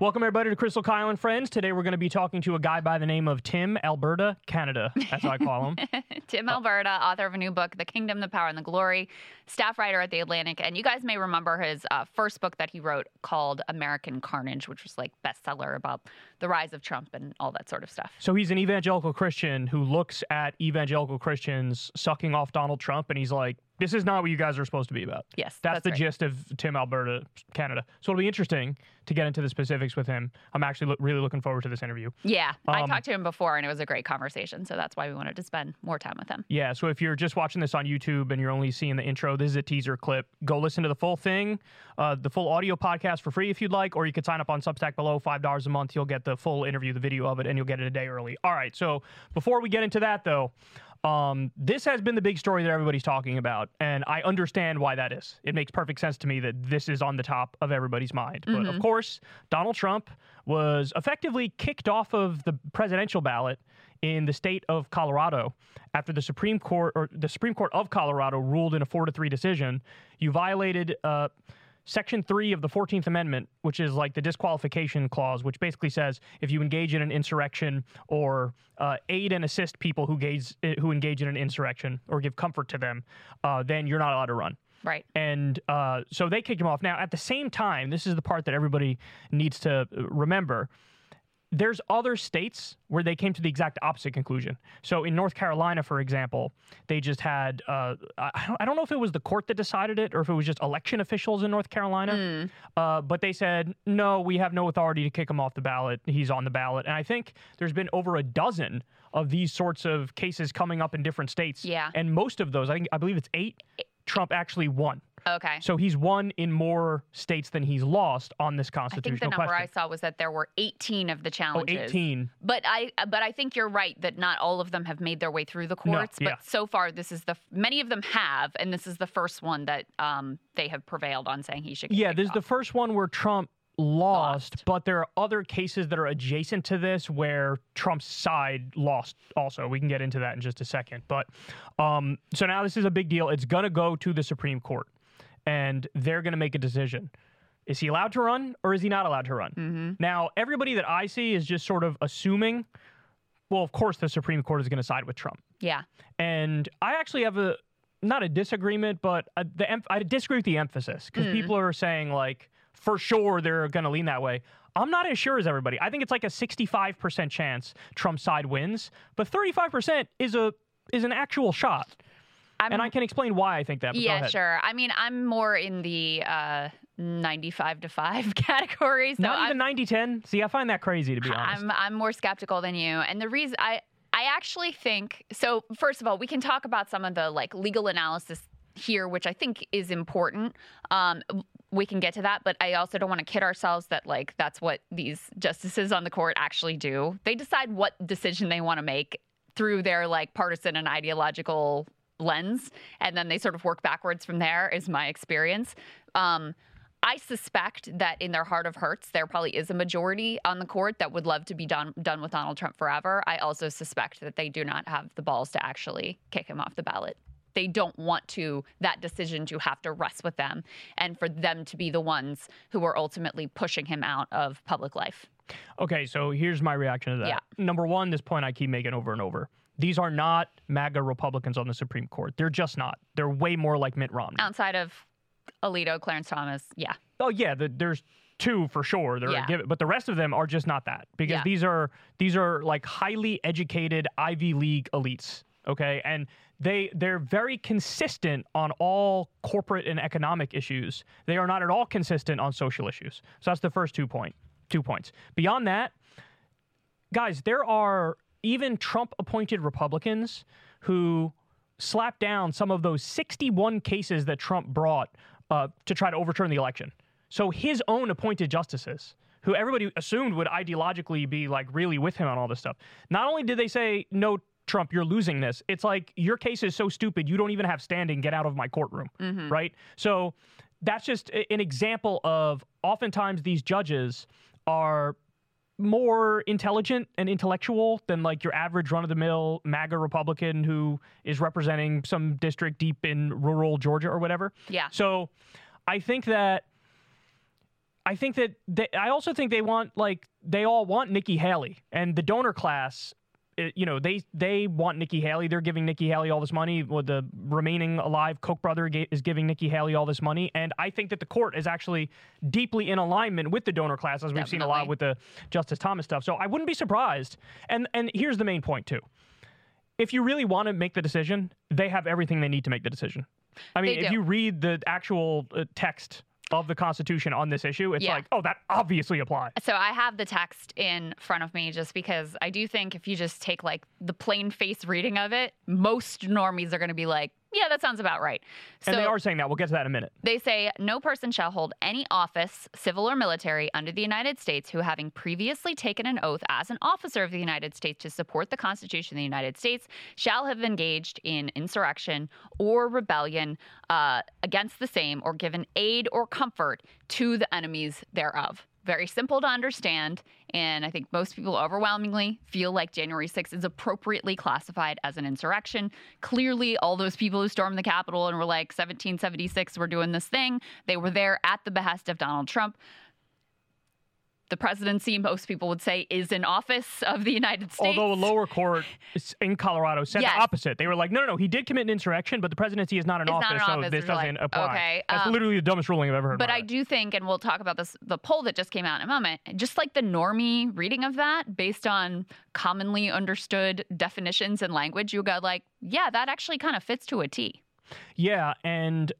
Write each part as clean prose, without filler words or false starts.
Welcome, everybody, to Crystal Kyle and Friends. Today, we're going to be talking to a guy by the name of Tim Alberta, Canada. That's how I call him. Tim Alberta, author of a new book, The Kingdom, the Power and the Glory, staff writer at The Atlantic. And you guys may remember his first book that he wrote called American Carnage, which was like bestseller about the rise of Trump and all that sort of stuff. So he's an evangelical Christian who looks at evangelical Christians sucking off Donald Trump, and he's like, this is not what you guys are supposed to be about. Yes, that's the gist of Tim Alberta, Canada. So it'll be interesting to get into the specifics with him. I'm actually really looking forward to this interview. Yeah, I talked to him before, and it was a great conversation, so that's why we wanted to spend more time with him. Yeah, so if you're just watching this on YouTube and you're only seeing the intro, this is a teaser clip. Go listen to the full thing, the full audio podcast for free if you'd like, or you could sign up on Substack below, $5 a month. You'll get the full interview, the video of it, and you'll get it a day early. All right, so before we get into that, though, this has been the big story that everybody's talking about, and I understand why that is. It makes perfect sense to me that this is on the top of everybody's mind. Mm-hmm. But, of course, Donald Trump was effectively kicked off of the presidential ballot in the state of Colorado after the Supreme Court of Colorado ruled in a 4-3 decision, you violated Section 3 of the 14th Amendment, which is like the disqualification clause, which basically says if you engage in an insurrection or aid and assist people who engage in an insurrection or give comfort to them, then you're not allowed to run. Right. And so they kicked him off. Now, at the same time, this is the part that everybody needs to remember. There's other states where they came to the exact opposite conclusion. So in North Carolina, for example, they just had, I don't know if it was the court that decided it or if it was just election officials in North Carolina, but they said, no, we have no authority to kick him off the ballot. He's on the ballot. And I think there's been over a dozen of these sorts of cases coming up in different states. Yeah. And most of those, I believe it's 8, Trump actually won. Okay. So he's won in more states than he's lost on this constitutional question. I think the number I saw was that there were 18 of the challenges. Oh, 18. But I think you're right that not all of them have made their way through the courts. No, yeah. But so far, this is many of them have, and this is the first one that they have prevailed on saying he should get kicked off. Yeah, this is the first one where Trump lost, but there are other cases that are adjacent to this where Trump's side lost also. We can get into that in just a second. But so now this is a big deal. It's going to go to the Supreme Court. And they're going to make a decision. Is he allowed to run or is he not allowed to run? Mm-hmm. Now, everybody that I see is just sort of assuming, well, of course, the Supreme Court is going to side with Trump. Yeah. And I actually have not a disagreement, but I disagree with the emphasis because people are saying, like, for sure they're going to lean that way. I'm not as sure as everybody. I think it's like a 65% chance Trump's side wins, but 35% is an actual shot. And I can explain why I think that. Yeah, sure. I mean, I'm more in the 95-5 category. So not even 90-10. See, I find that crazy, to be honest. I'm more skeptical than you. And the reason I actually think, so first of all, we can talk about some of the like legal analysis here, which I think is important. We can get to that, but I also don't want to kid ourselves that like that's what these justices on the court actually do. They decide what decision they want to make through their like partisan and ideological lens, and then they sort of work backwards from there, is my experience. I suspect that in their heart of hearts, there probably is a majority on the court that would love to be done with Donald Trump forever. I also suspect that they do not have the balls to actually kick him off the ballot. They don't want that decision to have to rest with them and for them to be the ones who are ultimately pushing him out of public life. Okay, so here's my reaction to that. Yeah. Number one, this point I keep making over and over. These are not MAGA Republicans on the Supreme Court. They're just not. They're way more like Mitt Romney. Outside of Alito, Clarence Thomas, yeah. Oh, yeah, there's two for sure. But the rest of them are just not that. Because these are like highly educated Ivy League elites, okay? And they're very consistent on all corporate and economic issues. They are not at all consistent on social issues. So that's the first two points. Beyond that, guys, there are even Trump-appointed Republicans who slapped down some of those 61 cases that Trump brought to try to overturn the election. So his own appointed justices, who everybody assumed would ideologically be like really with him on all this stuff, not only did they say, no, Trump, you're losing this. It's like, your case is so stupid, you don't even have standing, get out of my courtroom, right? So that's just an example of oftentimes these judges are more intelligent and intellectual than like your average run-of-the-mill MAGA Republican who is representing some district deep in rural Georgia or whatever. Yeah. So I think that I think that I also think they want, like, they all want Nikki Haley, and the donor class, you know, they want Nikki Haley. They're giving Nikki Haley all this money. Well, the remaining alive Koch brother is giving Nikki Haley all this money. And I think that the court is actually deeply in alignment with the donor class, as we've seen a lot with the Justice Thomas stuff. So I wouldn't be surprised. And here's the main point, too. If you really want to make the decision, they have everything they need to make the decision. I mean, if you read the actual text of the Constitution on this issue, it's like, oh, that obviously applies. So I have the text in front of me just because I do think if you just take, like, the plain face reading of it, most normies are going to be like, yeah, that sounds about right. So, and they are saying that. We'll get to that in a minute. They say, no person shall hold any office, civil or military, under the United States who, having previously taken an oath as an officer of the United States to support the Constitution of the United States, shall have engaged in insurrection or rebellion against the same or given aid or comfort to the enemies thereof. Very simple to understand, and I think most people overwhelmingly feel like January 6th is appropriately classified as an insurrection. Clearly, all those people who stormed the Capitol and were like, 1776, we're doing this thing, they were there at the behest of Donald Trump. The presidency, most people would say, is in office of the United States. Although a lower court in Colorado said the opposite. They were like, no, he did commit an insurrection, but the presidency is not in office, so this doesn't apply. Okay, that's literally the dumbest ruling I've ever heard. But I do think, and we'll talk about this, the poll that just came out in a moment, just like the normie reading of that, based on commonly understood definitions and language, you go like, yeah, that actually kind of fits to a T. Yeah, and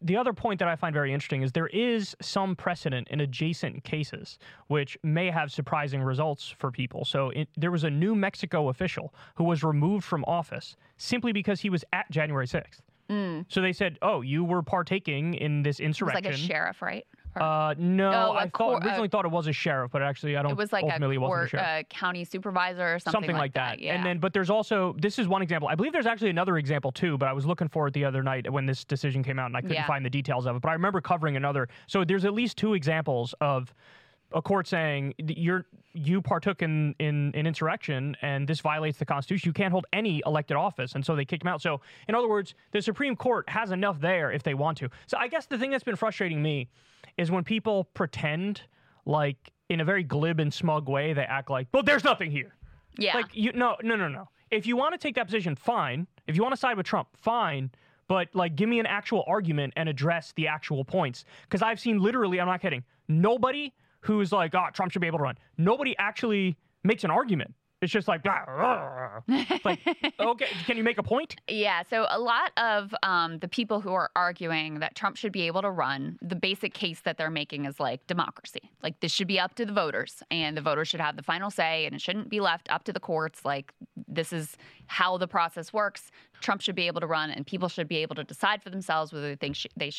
the other point that I find very interesting is there is some precedent in adjacent cases which may have surprising results for people. So there was a New Mexico official who was removed from office simply because he was at January 6th. Mm. So they said, oh, you were partaking in this insurrection. It was like a sheriff, right? I originally thought it was a sheriff, but actually I don't. It was like ultimately a county supervisor or something like that. Yeah. And then, but there's also, this is one example. I believe there's actually another example too, but I was looking for it the other night when this decision came out and I couldn't find the details of it. But I remember covering another. So there's at least two examples of a court saying you partook in insurrection and this violates the Constitution. You can't hold any elected office. And so they kicked him out. So in other words, the Supreme Court has enough there if they want to. So I guess the thing that's been frustrating me is when people pretend, like, in a very glib and smug way, they act like, well, there's nothing here. Yeah. Like, no. If you want to take that position, fine. If you want to side with Trump, fine. But, like, give me an actual argument and address the actual points. Because I've seen literally, I'm not kidding, nobody who's like, oh, Trump should be able to run. Nobody actually makes an argument. It's just like, okay, can you make a point? Yeah, so a lot of the people who are arguing that Trump should be able to run, the basic case that they're making is like democracy. Like, this should be up to the voters, and the voters should have the final say, and it shouldn't be left up to the courts. Like, this is how the process works. Trump should be able to run, and people should be able to decide for themselves whether they think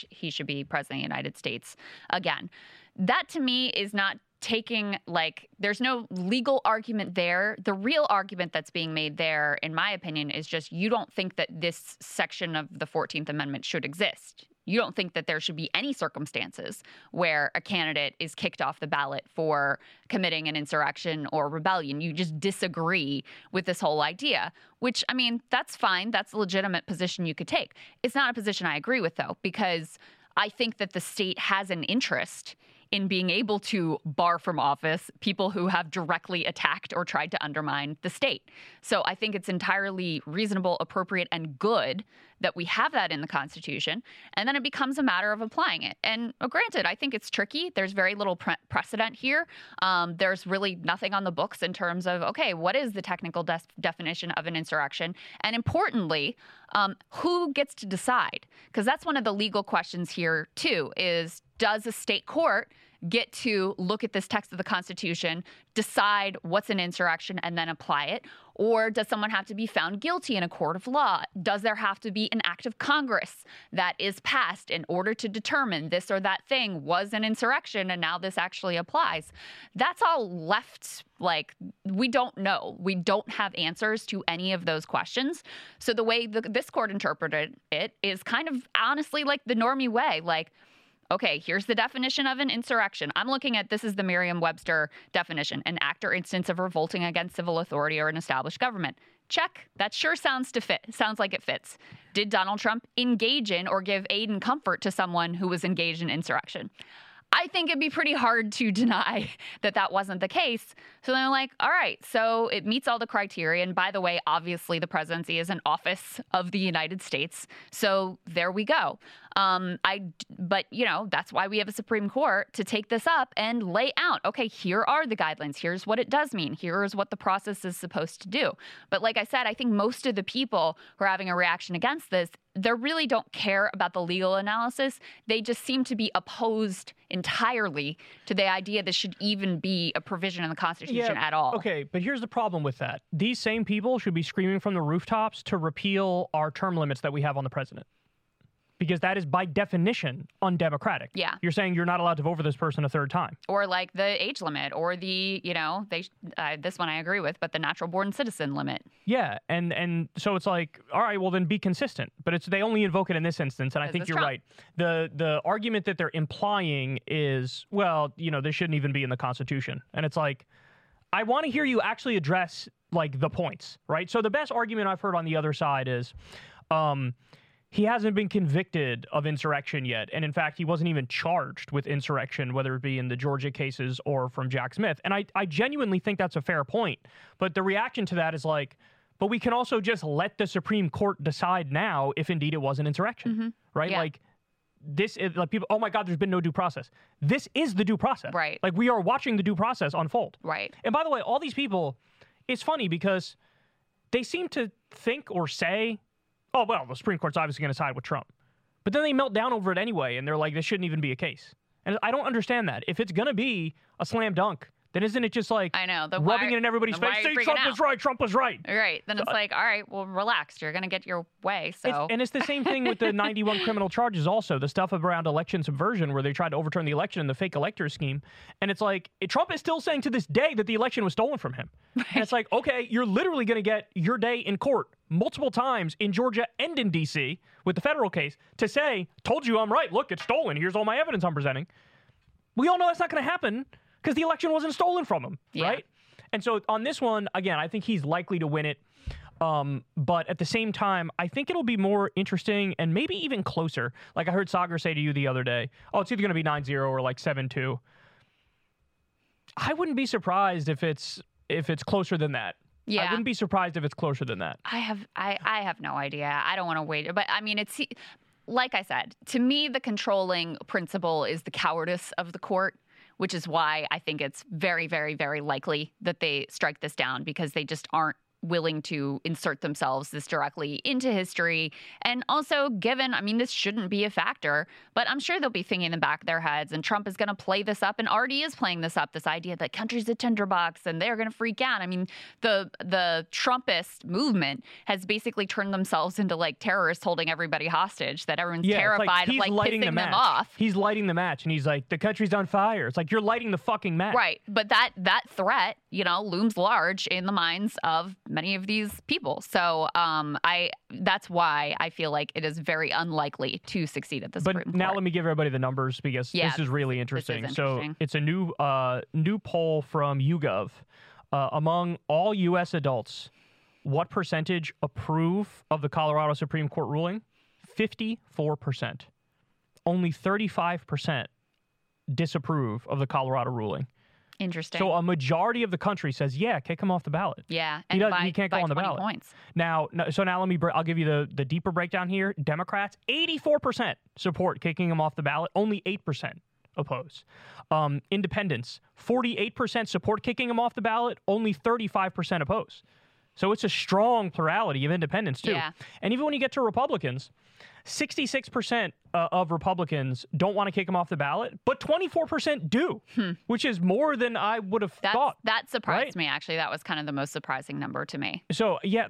he should be president of the United States again. That, to me, is not taking, like, there's no legal argument there. The real argument that's being made there, in my opinion, is just you don't think that this section of the 14th Amendment should exist. You don't think that there should be any circumstances where a candidate is kicked off the ballot for committing an insurrection or rebellion. You just disagree with this whole idea, which, I mean, that's fine. That's a legitimate position you could take. It's not a position I agree with, though, because I think that the state has an interest in being able to bar from office people who have directly attacked or tried to undermine the state. So I think it's entirely reasonable, appropriate, and good that we have that in the Constitution, and then it becomes a matter of applying it. And granted, I think it's tricky. There's very little precedent here. There's really nothing on the books in terms of, okay, what is the technical definition of an insurrection? And importantly, who gets to decide? Because that's one of the legal questions here, too, is does a state court get to look at this text of the Constitution, decide what's an insurrection, and then apply it? Or does someone have to be found guilty in a court of law? Does there have to be an act of Congress that is passed in order to determine this or that thing was an insurrection and now this actually applies? That's all left, like, we don't know. We don't have answers to any of those questions. So the way this court interpreted it is kind of honestly like the normie way, like, okay, here's the definition of an insurrection. I'm looking at, this is the Merriam-Webster definition, an act or instance of revolting against civil authority or an established government. Check. That sure sounds like it fits. Did Donald Trump engage in or give aid and comfort to someone who was engaged in insurrection? I think it'd be pretty hard to deny that that wasn't the case. So they're like, all right, so it meets all the criteria. And by the way, obviously the presidency is an office of the United States. So there we go. But you know, that's why we have a Supreme Court to take this up and lay out, okay, here are the guidelines. Here's what it does mean. Here's what the process is supposed to do. But like I said, I think most of the people who are having a reaction against this, they really don't care about the legal analysis. They just seem to be opposed entirely to the idea that should even be a provision in the Constitution at all. Okay, but here's the problem with that. These same people should be screaming from the rooftops to repeal our term limits that we have on the president, because that is by definition undemocratic. Yeah. You're saying you're not allowed to vote for this person a third time. Or like the age limit or the, you know, they this one I agree with, but the natural born citizen limit. Yeah. And so it's like, all right, well then be consistent. But it's they only invoke it in this instance. And I think you're Trump. Right. The argument that they're implying is, well, you know, this shouldn't even be in the Constitution. And it's like, I want to hear you actually address like the points, right? So the best argument I've heard on the other side is, he hasn't been convicted of insurrection yet. And in fact, he wasn't even charged with insurrection, whether it be in the Georgia cases or from Jack Smith. And I genuinely think that's a fair point. But the reaction to that is like, but we can also just let the Supreme Court decide now if indeed it was an insurrection, right? Yeah. Like this is like people, oh my God, there's been no due process. This is the due process, right? Like we are watching the due process unfold. Right. And by the way, all these people, it's funny because they seem to think or say, oh, well, the Supreme Court's obviously going to side with Trump. But then they melt down over it anyway, and they're like, this shouldn't even be a case. And I don't understand that. If it's going to be a slam dunk, then isn't it just like rubbing it in everybody's face? Say Trump was right, Trump was right. Right. Then it's like, all right, well, relax. You're going to get your way. So, it's the same thing with the 91 criminal charges also, the stuff around election subversion where they tried to overturn the election and the fake elector scheme. And it's like, Trump is still saying to this day that the election was stolen from him. Right. And it's like, okay, you're literally going to get your day in court multiple times in Georgia and in D.C. with the federal case to say, told you I'm right. Look, it's stolen. Here's all my evidence I'm presenting. We all know that's not going to happen because the election wasn't stolen from him, right? And so on this one, again, I think he's likely to win it. But at the same time, I think it'll be more interesting and maybe even closer. Like I heard Sagar say to you the other day, oh, it's either going to be 9-0 or like 7-2. I wouldn't be surprised if it's closer than that. Yeah. I wouldn't be surprised if it's closer than that. I have no idea. I don't want to wait. But I mean, it's like I said, to me, the controlling principle is the cowardice of the court, which is why I think it's very, very, very likely that they strike this down because they just aren't willing to insert themselves this directly into history. And also given, I mean, this shouldn't be a factor, but I'm sure they'll be thinking in the back of their heads and Trump is going to play this up and already is playing this up, this idea that country's a tinderbox and they're going to freak out. I mean, the Trumpist movement has basically turned themselves into like terrorists holding everybody hostage, that everyone's terrified of like pissing them off. He's lighting the match and he's like, the country's on fire. It's like, you're lighting the fucking match. Right. But that threat, you know, looms large in the minds of many of these people. So that's why I feel like it is very unlikely to succeed at this point. But now let me give everybody the numbers because this is really interesting. This is interesting. So it's a new poll from YouGov. Among all U.S. adults, what percentage approve of the Colorado Supreme Court ruling? 54%. Only 35% disapprove of the Colorado ruling. Interesting. So a majority of the country says, yeah, kick him off the ballot. Yeah. And he can't go on the ballot. Points. Now I'll give you the deeper breakdown here. Democrats, 84% support kicking him off the ballot. Only 8% oppose. Independents, 48% support kicking him off the ballot. Only 35% oppose. So it's a strong plurality of independents, too. Yeah. And even when you get to Republicans, 66% of Republicans don't want to kick him off the ballot, but 24% do, which is more than I would have thought. That surprised me, actually. That was kind of the most surprising number to me. So, yeah,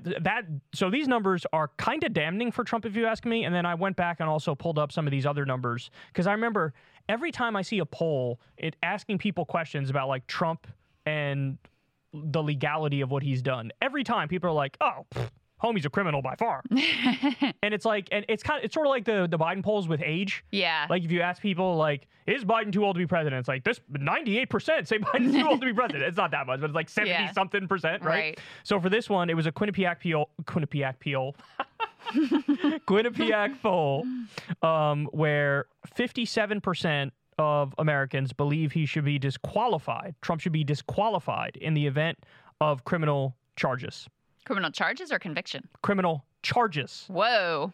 so these numbers are kind of damning for Trump, if you ask me. And then I went back and also pulled up some of these other numbers, because I remember every time I see a poll, it asking people questions about, like, Trump and the legality of what he's done. Every time people are like, oh, homie's a criminal by far. And it's like, and it's sort of like the Biden polls with age. Yeah. Like if you ask people like, is Biden too old to be president? It's like this 98% say Biden's too old to be president. It's not that much, but it's like 70 something percent. Right. So for this one, it was a Quinnipiac poll, where 57% of Americans believe he should be disqualified. Trump should be disqualified in the event of criminal charges. Criminal charges or conviction? Criminal charges. Whoa.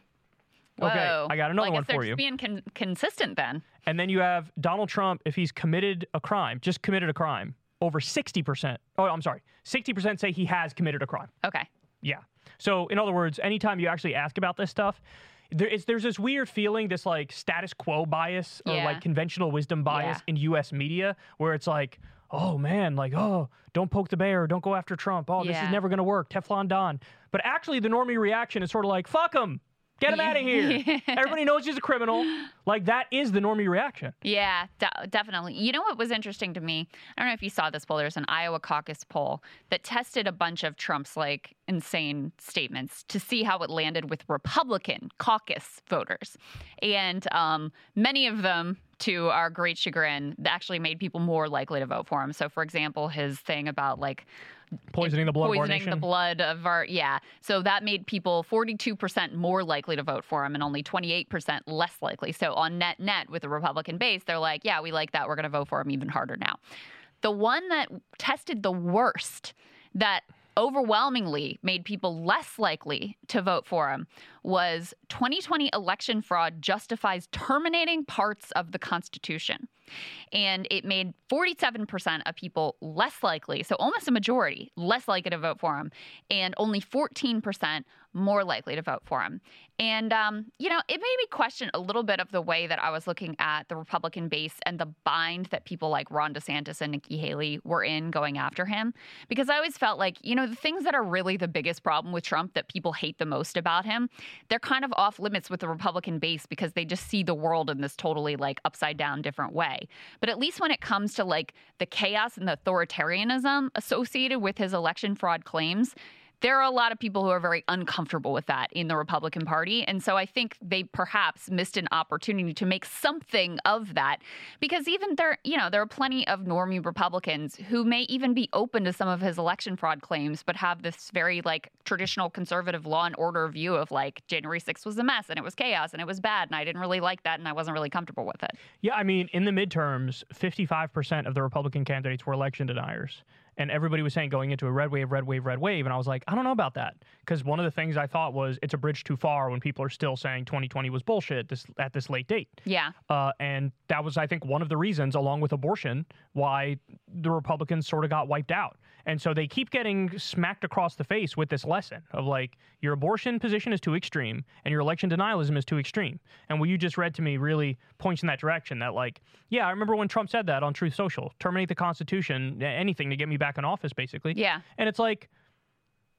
Whoa. Okay, I got another one for you. Like, if they're just being consistent then. And then you have Donald Trump, if he's committed a crime, just committed a crime, over 60%. Oh, I'm sorry. 60% say he has committed a crime. Okay. Yeah. So, in other words, anytime you actually ask about this stuff, there's this weird feeling, this, like, status quo bias or, like, conventional wisdom bias in U.S. media where it's like, oh, man, like, oh, don't poke the bear, don't go after Trump. Oh, this is never going to work. Teflon Don. But actually, the normie reaction is sort of like, fuck him. Get him out of here. Everybody knows he's a criminal. Like, that is the normie reaction. Yeah, definitely. You know what was interesting to me? I don't know if you saw this poll. There's an Iowa caucus poll that tested a bunch of Trump's, like, insane statements to see how it landed with Republican caucus voters. And many of them, to our great chagrin, actually made people more likely to vote for him. So, for example, his thing about, like, Poisoning the blood of our nation. Yeah. So that made people 42% more likely to vote for him and only 28% less likely. So on net with the Republican base, they're like, yeah, we like that. We're going to vote for him even harder now. The one that tested the worst, that overwhelmingly made people less likely to vote for him, was 2020 election fraud justifies terminating parts of the Constitution. And it made 47% of people less likely, so almost a majority, less likely to vote for him, and only 14% more likely to vote for him. And, you know, it made me question a little bit of the way that I was looking at the Republican base and the bind that people like Ron DeSantis and Nikki Haley were in going after him. Because I always felt like, you know, the things that are really the biggest problem with Trump that people hate the most about him, they're kind of off limits with the Republican base because they just see the world in this totally, like, upside down different way. But at least when it comes to, like, the chaos and the authoritarianism associated with his election fraud claims, there are a lot of people who are very uncomfortable with that in the Republican Party. And so I think they perhaps missed an opportunity to make something of that, because even there, you know, there are plenty of normie Republicans who may even be open to some of his election fraud claims, but have this very, like, traditional conservative law and order view of, like, January 6th was a mess and it was chaos and it was bad and I didn't really like that and I wasn't really comfortable with it. Yeah, I mean, in the midterms, 55% of the Republican candidates were election deniers. And everybody was saying going into a red wave. And I was like, I don't know about that. Because one of the things I thought was it's a bridge too far when people are still saying 2020 was bullshit at this late date. Yeah. And that was, I think, one of the reasons, along with abortion, why the Republicans sort of got wiped out. And so they keep getting smacked across the face with this lesson of, like, your abortion position is too extreme and your election denialism is too extreme. And what you just read to me really points in that direction that, like, yeah, I remember when Trump said that on Truth Social, terminate the Constitution, anything to get me back in office, basically. Yeah. And it's like,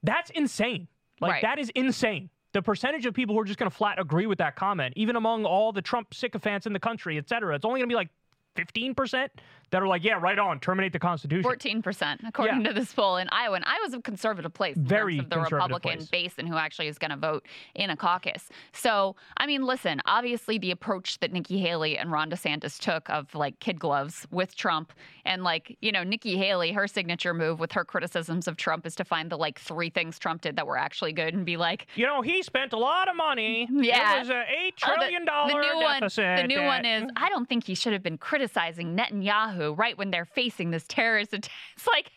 that's insane. Like, right. That is insane. The percentage of people who are just going to flat agree with that comment, even among all the Trump sycophants in the country, et cetera, it's only going to be like 15% that are like, yeah, right on, terminate the Constitution. 14%, according to this poll in Iowa. And Iowa's a conservative place. Very conservative place. Of the Republican base and who actually is going to vote in a caucus. So, I mean, listen, obviously the approach that Nikki Haley and Ron DeSantis took of, like, kid gloves with Trump and, like, you know, Nikki Haley, her signature move with her criticisms of Trump is to find the, like, three things Trump did that were actually good and be like, you know, he spent a lot of money. Yeah. It was an $8 trillion deficit. The new one is, I don't think he should have been criticizing Netanyahu right when they're facing this terrorist attack. It's like,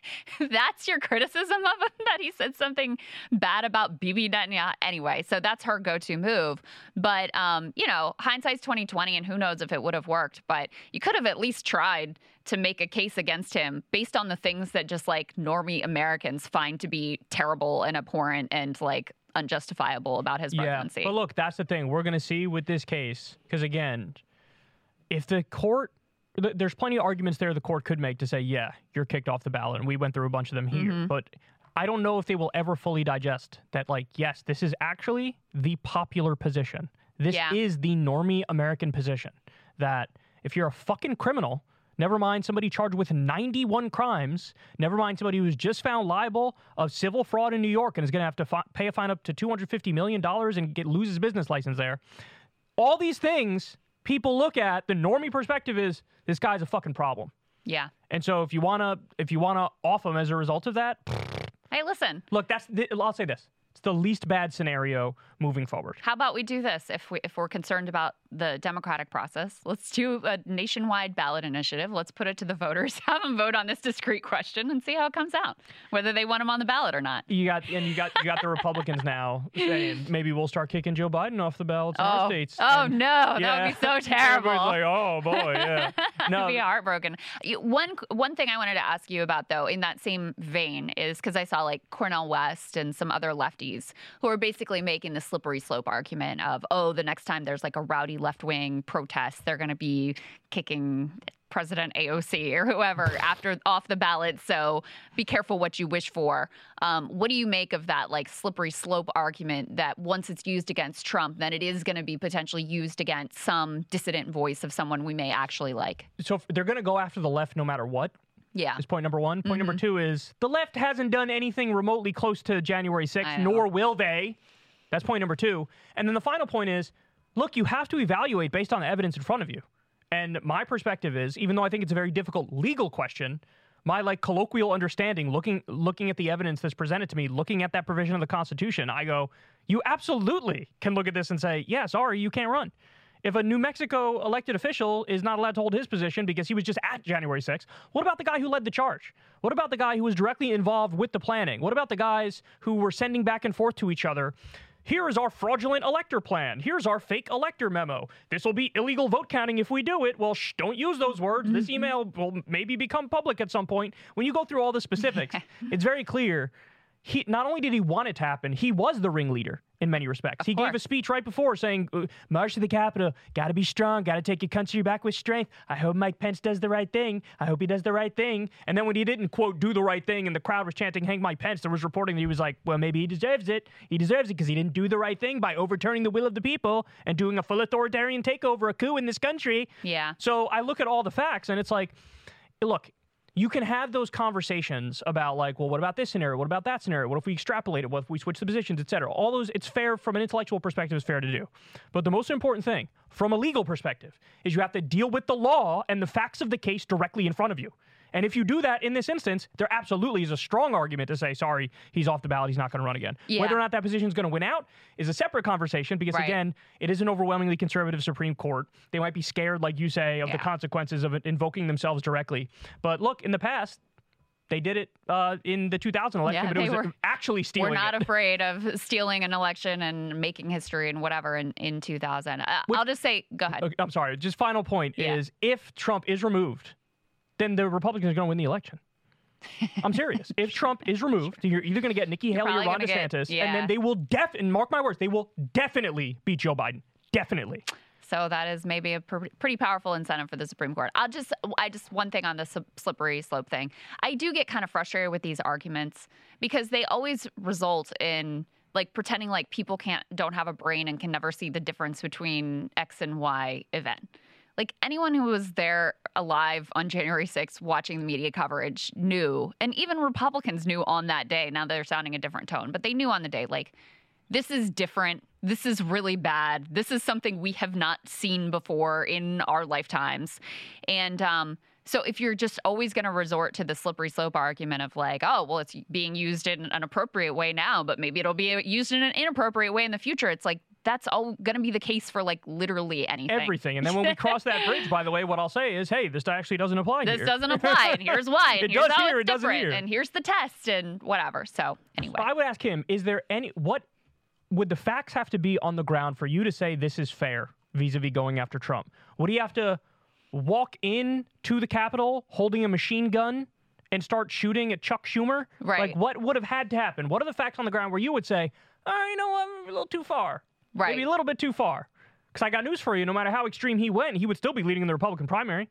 that's your criticism of him, that he said something bad about Bibi Netanyahu? Anyway, so that's her go-to move. But, you know, hindsight's 2020, and who knows if it would have worked. But you could have at least tried to make a case against him based on the things that just, like, normie Americans find to be terrible and abhorrent and, like, unjustifiable about his presidency. Yeah, but look, that's the thing. We're going to see with this case, because, again, if the court... There's plenty of arguments there the court could make to say, yeah, you're kicked off the ballot, and we went through a bunch of them here. Mm-hmm. But I don't know if they will ever fully digest that, like, yes, this is actually the popular position. This is the normie American position, that if you're a fucking criminal, never mind somebody charged with 91 crimes, never mind somebody who's just found liable of civil fraud in New York and is going to have to pay a fine up to $250 million and lose his business license there. All these things... people look at, the normie perspective is, this guy's a fucking problem. Yeah. And so if you wanna off him as a result of that, hey, listen. Look, I'll say this: it's the least bad scenario moving forward. How about we do this if we're concerned about the democratic process. Let's do a nationwide ballot initiative. Let's put it to the voters, have them vote on this discrete question and see how it comes out, whether they want them on the ballot or not. You got the Republicans now saying maybe we'll start kicking Joe Biden off the ballot in our states. Oh no, that would be so terrible. Everybody's like, oh boy, yeah. No. I'd be heartbroken. One thing I wanted to ask you about though, in that same vein, is because I saw like Cornel West and some other lefties who are basically making the slippery slope argument of, oh, the next time there's like a rowdy left-wing protest, they're going to be kicking President AOC or whoever off the ballot. So be careful what you wish for. What do you make of that like slippery slope argument that once it's used against Trump, then it is going to be potentially used against some dissident voice of someone we may actually like? So they're going to go after the left no matter what. Yeah. Is point number one. Point number two is the left hasn't done anything remotely close to January 6th, nor will they. That's point number two. And then the final point is, look, you have to evaluate based on the evidence in front of you. And my perspective is, even though I think it's a very difficult legal question, my like colloquial understanding, looking at the evidence that's presented to me, looking at that provision of the Constitution, I go, you absolutely can look at this and say, yeah, sorry, you can't run. If a New Mexico elected official is not allowed to hold his position because he was just at January 6th, what about the guy who led the charge? What about the guy who was directly involved with the planning? What about the guys who were sending back and forth to each other? Here is our fraudulent elector plan. Here's our fake elector memo. This will be illegal vote counting if we do it. Well, don't use those words. This email will maybe become public at some point. When you go through all the specifics, it's very clear. He, not only did he want it to happen, he was the ringleader in many respects. He gave a speech right before saying, march to the Capitol, got to be strong, got to take your country back with strength. I hope Mike Pence does the right thing. I hope he does the right thing. And then when he didn't, quote, do the right thing and the crowd was chanting, hang Mike Pence, there was reporting that he was like, well, maybe he deserves it. He deserves it because he didn't do the right thing by overturning the will of the people and doing a full authoritarian takeover, a coup in this country. Yeah. So I look at all the facts and it's like, look, you can have those conversations about like, well, what about this scenario? What about that scenario? What if we extrapolate it? What if we switch the positions, et cetera? All those, it's fair from an intellectual perspective, it's fair to do. But the most important thing from a legal perspective is you have to deal with the law and the facts of the case directly in front of you. And if you do that in this instance, there absolutely is a strong argument to say, sorry, he's off the ballot, he's not going to run again. Yeah. Whether or not that position is going to win out is a separate conversation because, again, it is an overwhelmingly conservative Supreme Court. They might be scared, like you say, of the consequences of invoking themselves directly. But look, in the past, they did it in the 2000 election, but it was actually stealing. We're not afraid of stealing an election and making history and whatever in 2000. I'll just say, go ahead. I'm sorry. Just final point is if Trump is removed, then the Republicans are going to win the election. I'm serious. If Trump is removed, you're either going to get Nikki Haley or Ron DeSantis, and then they will and mark my words, they will definitely beat Joe Biden. Definitely. So that is maybe a pretty powerful incentive for the Supreme Court. I just one thing on the slippery slope thing. I do get kind of frustrated with these arguments because they always result in like pretending like people don't have a brain and can never see the difference between X and Y event. Like anyone who was there alive on January 6th watching the media coverage knew, and even Republicans knew on that day. Now they're sounding a different tone, but they knew on the day, like, this is different. This is really bad. This is something we have not seen before in our lifetimes. And so if you're just always going to resort to the slippery slope argument of like, oh, well, it's being used in an appropriate way now, but maybe it'll be used in an inappropriate way in the future. It's like, that's all going to be the case for, like, literally anything. Everything. And then when we cross that bridge, by the way, what I'll say is, hey, this actually doesn't apply here. This doesn't apply, and here's why, and here's how it's different, and here's the test, and whatever. So, anyway. I would ask him, what would the facts have to be on the ground for you to say this is fair vis-a-vis going after Trump? Would he have to walk in to the Capitol holding a machine gun and start shooting at Chuck Schumer? Right. Like, what would have had to happen? What are the facts on the ground where you would say, oh, you know what, I'm a little too far? Right. Maybe a little bit too far. Because I got news for you. No matter how extreme he went, he would still be leading in the Republican primary.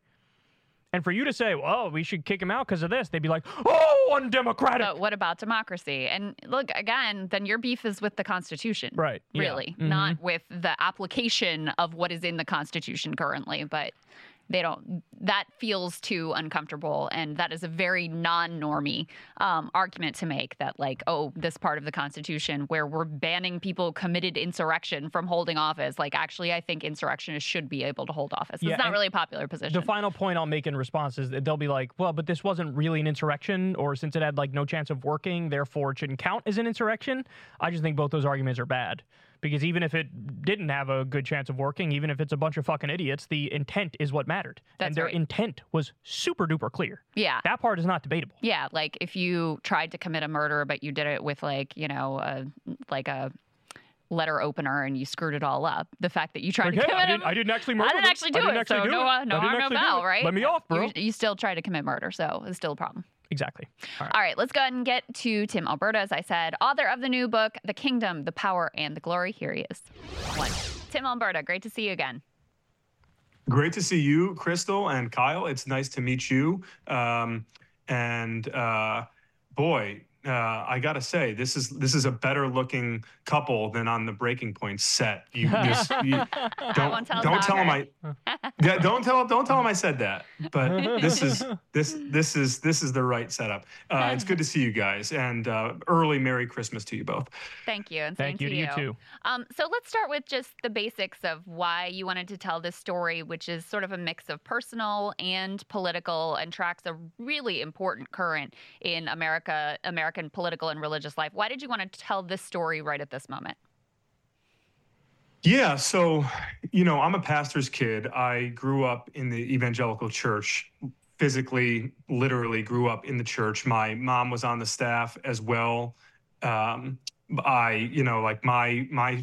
And for you to say, well, we should kick him out because of this, they'd be like, oh, undemocratic. But what about democracy? And look, again, then your beef is with the Constitution. Right. Really. Yeah. Mm-hmm. Not with the application of what is in the Constitution currently. But they don't. That feels too uncomfortable. And that is a very non-normie argument to make that like, oh, this part of the Constitution where we're banning people committed insurrection from holding office. Like, actually, I think insurrectionists should be able to hold office. It's not really a popular position. The final point I'll make in response is that they'll be like, well, but this wasn't really an insurrection, or since it had like no chance of working, therefore it shouldn't count as an insurrection. I just think both those arguments are bad. Because even if it didn't have a good chance of working, even if it's a bunch of fucking idiots, the intent is what mattered. That's and their right. intent was super duper clear. Yeah. That part is not debatable. Yeah. Like if you tried to commit a murder, but you did it with like, you know, like a letter opener and you screwed it all up. The fact that you tried to commit murder. I didn't actually murder. I didn't actually do it. So no harm, no foul, right? Let me off, bro. You still try to commit murder. So it's still a problem. Exactly. All right. Let's go ahead and get to Tim Alberta, as I said, author of the new book, The Kingdom, the Power and the Glory. Here he is. Tim Alberta, great to see you again. Great to see you, Crystal and Kyle. It's nice to meet you. I gotta say, this is a better looking couple than on the Breaking Points set. Don't tell them I said that. But this is the right setup. It's good to see you guys, and early Merry Christmas to you both. Thank you, and thank you to you too. So let's start with just the basics of why you wanted to tell this story, which is sort of a mix of personal and political, and tracks a really important current in American political and religious life. Why did you want to tell this story right at this moment? Yeah, so, you know, I'm a pastor's kid. I grew up in the evangelical church, physically, literally grew up in the church. My mom was on the staff as well. My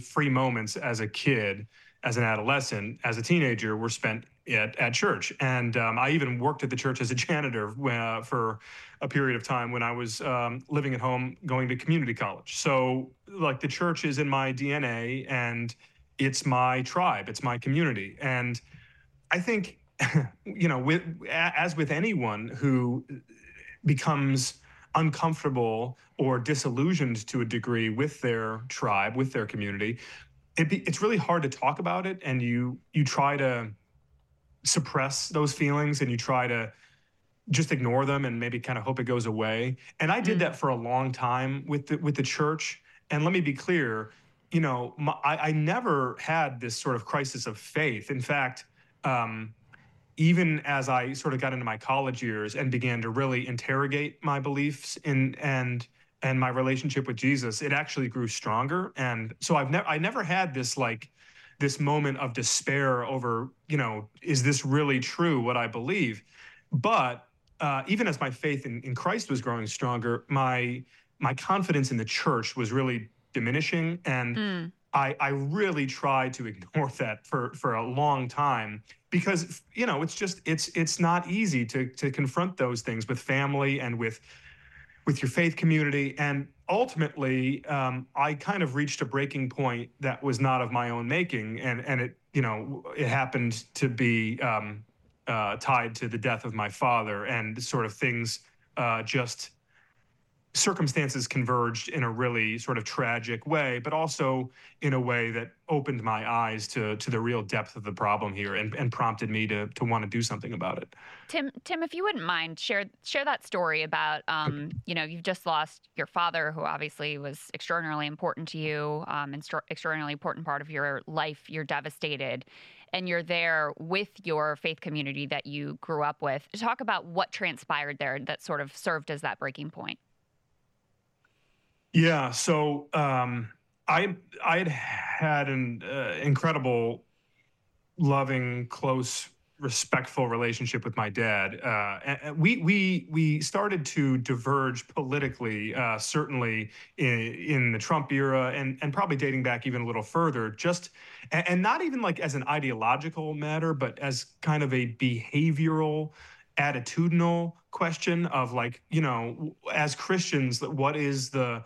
free moments as a kid, as an adolescent, as a teenager were spent at church. And I even worked at the church as a janitor for a period of time when I was living at home, going to community college. So like the church is in my DNA and it's my tribe, it's my community. And I think, you know, as with anyone who becomes uncomfortable or disillusioned to a degree with their tribe, with their community, it's really hard to talk about it, and you try to suppress those feelings, and you try to just ignore them and maybe kind of hope it goes away. And I did that for a long time with the church. And let me be clear, you know, I never had this sort of crisis of faith. In fact, even as I sort of got into my college years and began to really interrogate my beliefs and my relationship with Jesus, it actually grew stronger. And so I never had this moment of despair over, you know, is this really true, what I believe? But even as my faith in Christ was growing stronger, my confidence in the church was really diminishing. And I really tried to ignore that for a long time, because, you know, it's not easy to confront those things with family and with your faith community. And ultimately, I kind of reached a breaking point that was not of my own making. And it, you know, it happened to be tied to the death of my father, and sort of things, just circumstances converged in a really sort of tragic way, but also in a way that opened my eyes to the real depth of the problem here, and prompted me to want to do something about it. Tim, if you wouldn't mind, share that story about, you know, you've just lost your father, who obviously was extraordinarily important to you, and extraordinarily important part of your life. You're devastated, and you're there with your faith community that you grew up with. Talk about what transpired there that sort of served as that breaking point. Yeah, so I'd had an incredible, loving, close, respectful relationship with my dad. And we started to diverge politically, certainly in the Trump era, and probably dating back even a little further. Just and not even like as an ideological matter, but as kind of a behavioral, attitudinal question of, like, you know, as Christians, what is the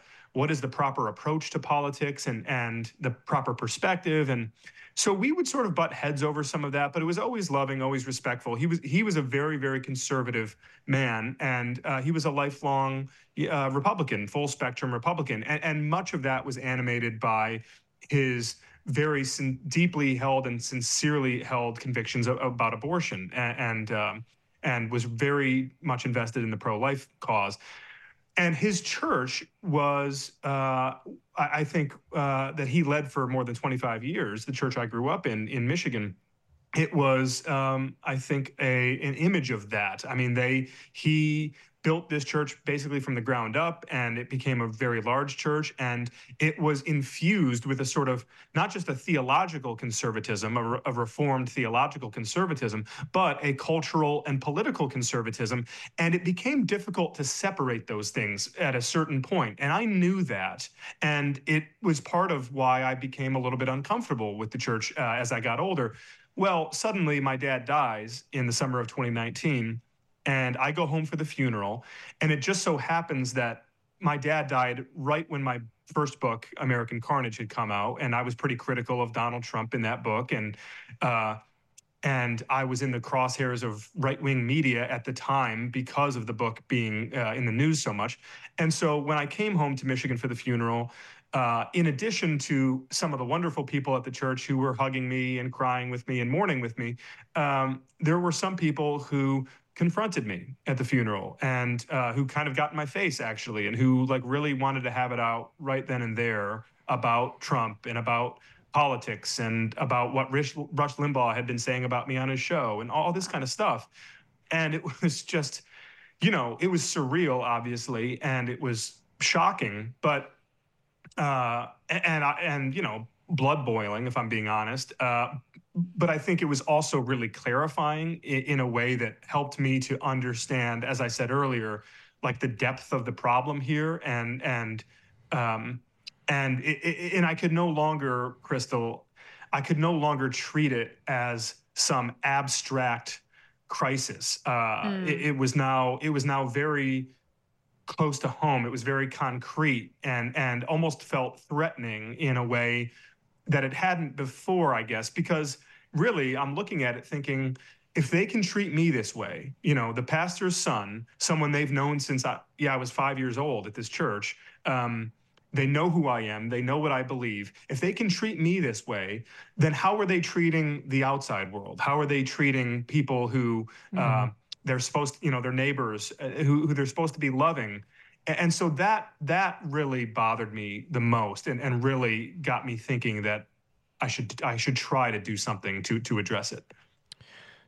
proper approach to politics and the proper perspective. And so we would sort of butt heads over some of that, but it was always loving, always respectful. He was a very, very conservative man, and he was a lifelong Republican, full spectrum Republican. And much of that was animated by his very deeply held and sincerely held convictions about abortion, and was very much invested in the pro-life cause. And his church was, I think, that he led for more than 25 years, the church I grew up in Michigan. It was, I think, an image of that. I mean, he built this church basically from the ground up, and it became a very large church, and it was infused with a sort of not just a theological conservatism, a reformed theological conservatism, but a cultural and political conservatism, and it became difficult to separate those things at a certain point. And I knew that, and it was part of why I became a little bit uncomfortable with the church as I got older. Well, suddenly my dad dies in the summer of 2019, and I go home for the funeral, and it just so happens that my dad died right when my first book, American Carnage, had come out, and I was pretty critical of Donald Trump in that book, and I was in the crosshairs of right-wing media at the time because of the book being in the news so much. And so when I came home to Michigan for the funeral, in addition to some of the wonderful people at the church who were hugging me and crying with me and mourning with me, there were some people who confronted me at the funeral and who kind of got in my face, actually, and who like really wanted to have it out right then and there about Trump and about politics and about what Rush Limbaugh had been saying about me on his show and all this kind of stuff. And it was just, you know, it was surreal, obviously, and it was shocking, but and you know, blood boiling, if I'm being honest. But I think it was also really clarifying in a way that helped me to understand, as I said earlier, like the depth of the problem here. And I could no longer, Crystal, I could no longer treat it as some abstract crisis. It was now very close to home. It was very concrete and almost felt threatening in a way that it hadn't before, I guess, because really I'm looking at it thinking, if they can treat me this way, you know, the pastor's son, someone they've known since I was 5 years old at this church, they know who I am, they know what I believe. If they can treat me this way, then how are they treating the outside world? How are they treating people who, they're supposed to, you know, their neighbors who they're supposed to be loving? And so that really bothered me the most and really got me thinking that I should try to do something to address it.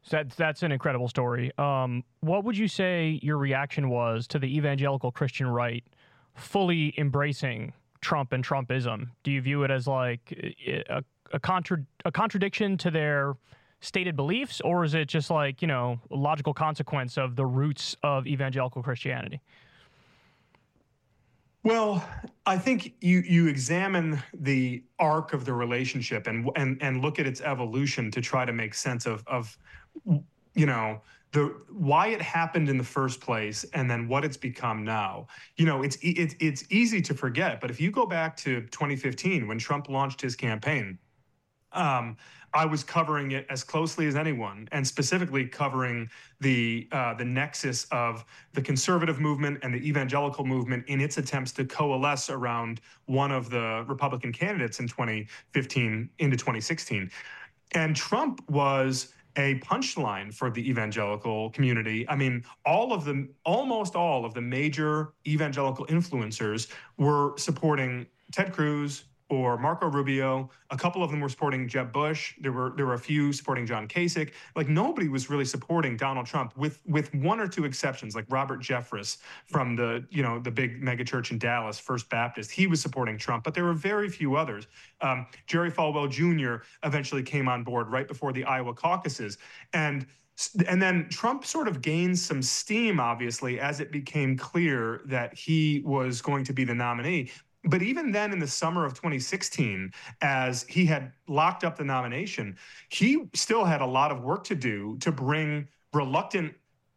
So that's an incredible story. What would you say your reaction was to the evangelical Christian right fully embracing Trump and Trumpism? Do you view it as like a contradiction to their stated beliefs, or is it just like, you know, a logical consequence of the roots of evangelical Christianity? Well, I think you examine the arc of the relationship and look at its evolution to try to make sense of you know, why it happened in the first place and then what it's become now. You know, it's easy to forget, but if you go back to 2015 when Trump launched his campaign, I was covering it as closely as anyone, and specifically covering the nexus of the conservative movement and the evangelical movement in its attempts to coalesce around one of the Republican candidates in 2015 into 2016. And Trump was a punchline for the evangelical community. I mean, almost all of the major evangelical influencers were supporting Ted Cruz or Marco Rubio. A couple of them were supporting Jeb Bush. There were a few supporting John Kasich. Like, nobody was really supporting Donald Trump, with one or two exceptions, like Robert Jeffress from the, you know, the big megachurch in Dallas, First Baptist. He was supporting Trump, but there were very few others. Jerry Falwell Jr. eventually came on board right before the Iowa caucuses. And then Trump sort of gained some steam, obviously, as it became clear that he was going to be the nominee. But even then, in the summer of 2016, as he had locked up the nomination, he still had a lot of work to do to bring reluctant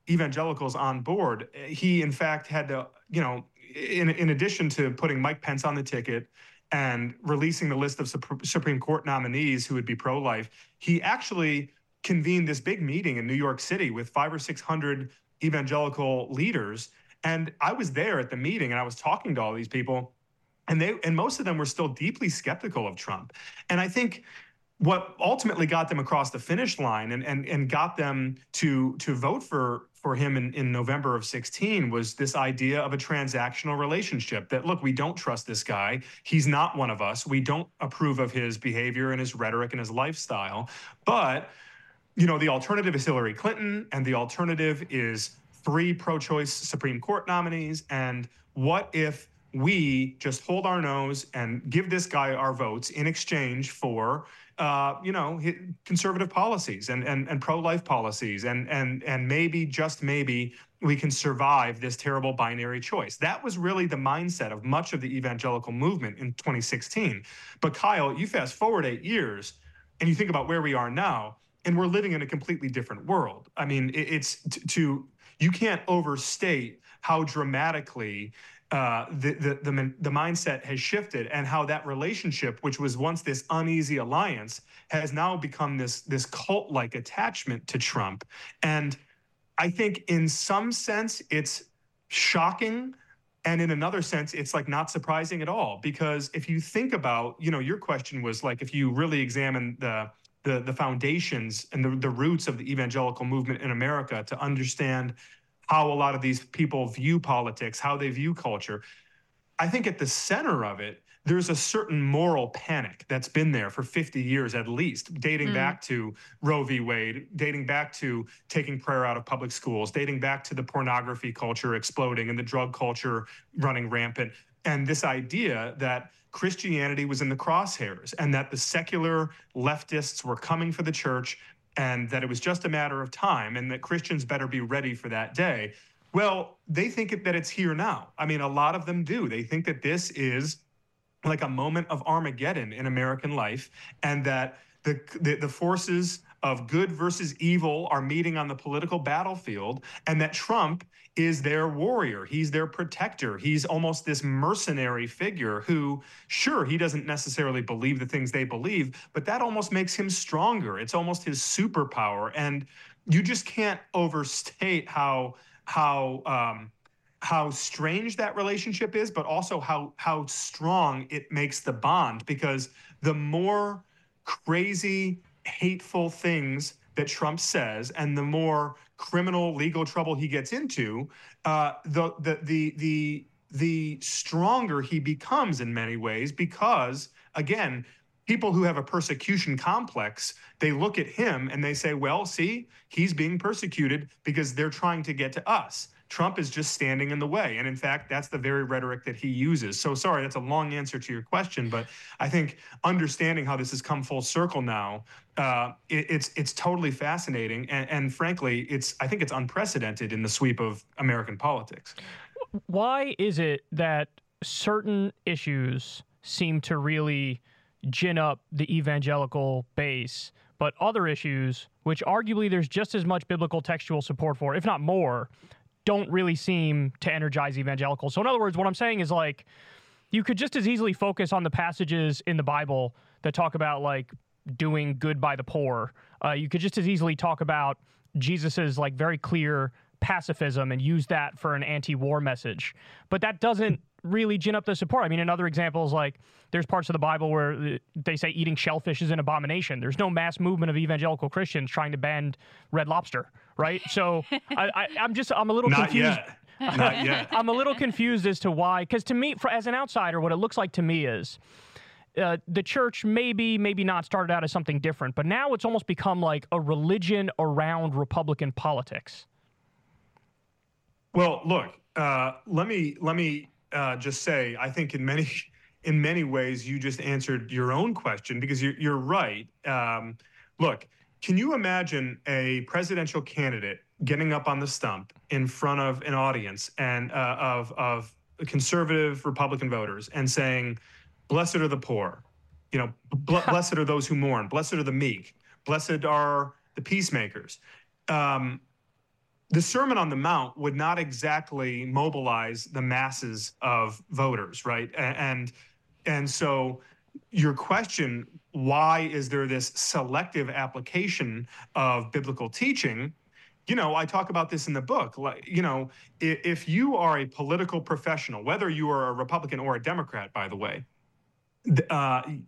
evangelicals on board. He, in fact, had to, you know, in addition to putting Mike Pence on the ticket and releasing the list of Supreme Court nominees who would be pro-life, he actually convened this big meeting in New York City with 500 or 600 evangelical leaders. And I was there at the meeting, and I was talking to all these people. And most of them were still deeply skeptical of Trump. And I think what ultimately got them across the finish line and got them to vote for him in November of 2016 was this idea of a transactional relationship that, look, we don't trust this guy. He's not one of us. We don't approve of his behavior and his rhetoric and his lifestyle. But, you know, the alternative is Hillary Clinton, and the alternative is 3 pro-choice Supreme Court nominees, and what if we just hold our nose and give this guy our votes in exchange for, conservative policies and pro-life policies, and maybe, just maybe, we can survive this terrible binary choice. That was really the mindset of much of the evangelical movement in 2016. But Kyle, you fast forward 8 years and you think about where we are now, and we're living in a completely different world. I mean, you can't overstate how dramatically the mindset has shifted, and how that relationship, which was once this uneasy alliance, has now become this cult-like attachment to Trump. And I think in some sense it's shocking, and in another sense it's like not surprising at all, because if you think about, your question was like, if you really examine the foundations and the roots of the evangelical movement in America to understand how a lot of these people view politics, how they view culture, I think at the center of it, there's a certain moral panic that's been there for 50 years at least, dating back to Roe v. Wade, dating back to taking prayer out of public schools, dating back to the pornography culture exploding and the drug culture running rampant, and this idea that Christianity was in the crosshairs and that the secular leftists were coming for the church and that it was just a matter of time and that Christians better be ready for that day. Well, they think that it's here now. I mean, a lot of them do. They think that this is like a moment of Armageddon in American life, and that the forces of good versus evil are meeting on the political battlefield, and that Trump is their warrior. He's their protector. He's almost this mercenary figure who, sure, he doesn't necessarily believe the things they believe, but that almost makes him stronger. It's almost his superpower. And you just can't overstate how strange that relationship is, but also how strong it makes the bond, because the more crazy, hateful things that Trump says and the more criminal legal trouble he gets into, the stronger he becomes in many ways, because again, people who have a persecution complex, they look at him and they say, well, see, he's being persecuted because they're trying to get to us. Trump is just standing in the way. And in fact, that's the very rhetoric that he uses. So sorry, that's a long answer to your question, but I think understanding how this has come full circle now, it's totally fascinating. And frankly, I think it's unprecedented in the sweep of American politics. Why is it that certain issues seem to really gin up the evangelical base, but other issues, which arguably there's just as much biblical textual support for, if not more, don't really seem to energize evangelicals? So in other words, what I'm saying is, like, you could just as easily focus on the passages in the Bible that talk about, like, doing good by the poor. You could just as easily talk about Jesus's, like, very clear pacifism and use that for an anti-war message. But that doesn't really gin up the support. I mean, another example is, like, there's parts of the Bible where they say eating shellfish is an abomination. There's no mass movement of evangelical Christians trying to ban Red Lobster, right? So I'm a little confused. Not yet. I'm a little confused as to why, because to me, as an outsider, what it looks like to me is the church maybe not started out as something different, but now it's almost become like a religion around Republican politics. Well, look, let me just say, I think in many ways you just answered your own question, because you're right. Look, can you imagine a presidential candidate getting up on the stump in front of an audience and of conservative Republican voters and saying, "Blessed are the poor, blessed are those who mourn, blessed are the meek, blessed are the peacemakers"? The Sermon on the Mount would not exactly mobilize the masses of voters, right? And so your question, why is there this selective application of biblical teaching? I talk about this in the book. Like, if you are a political professional, whether you are a Republican or a Democrat, by the way,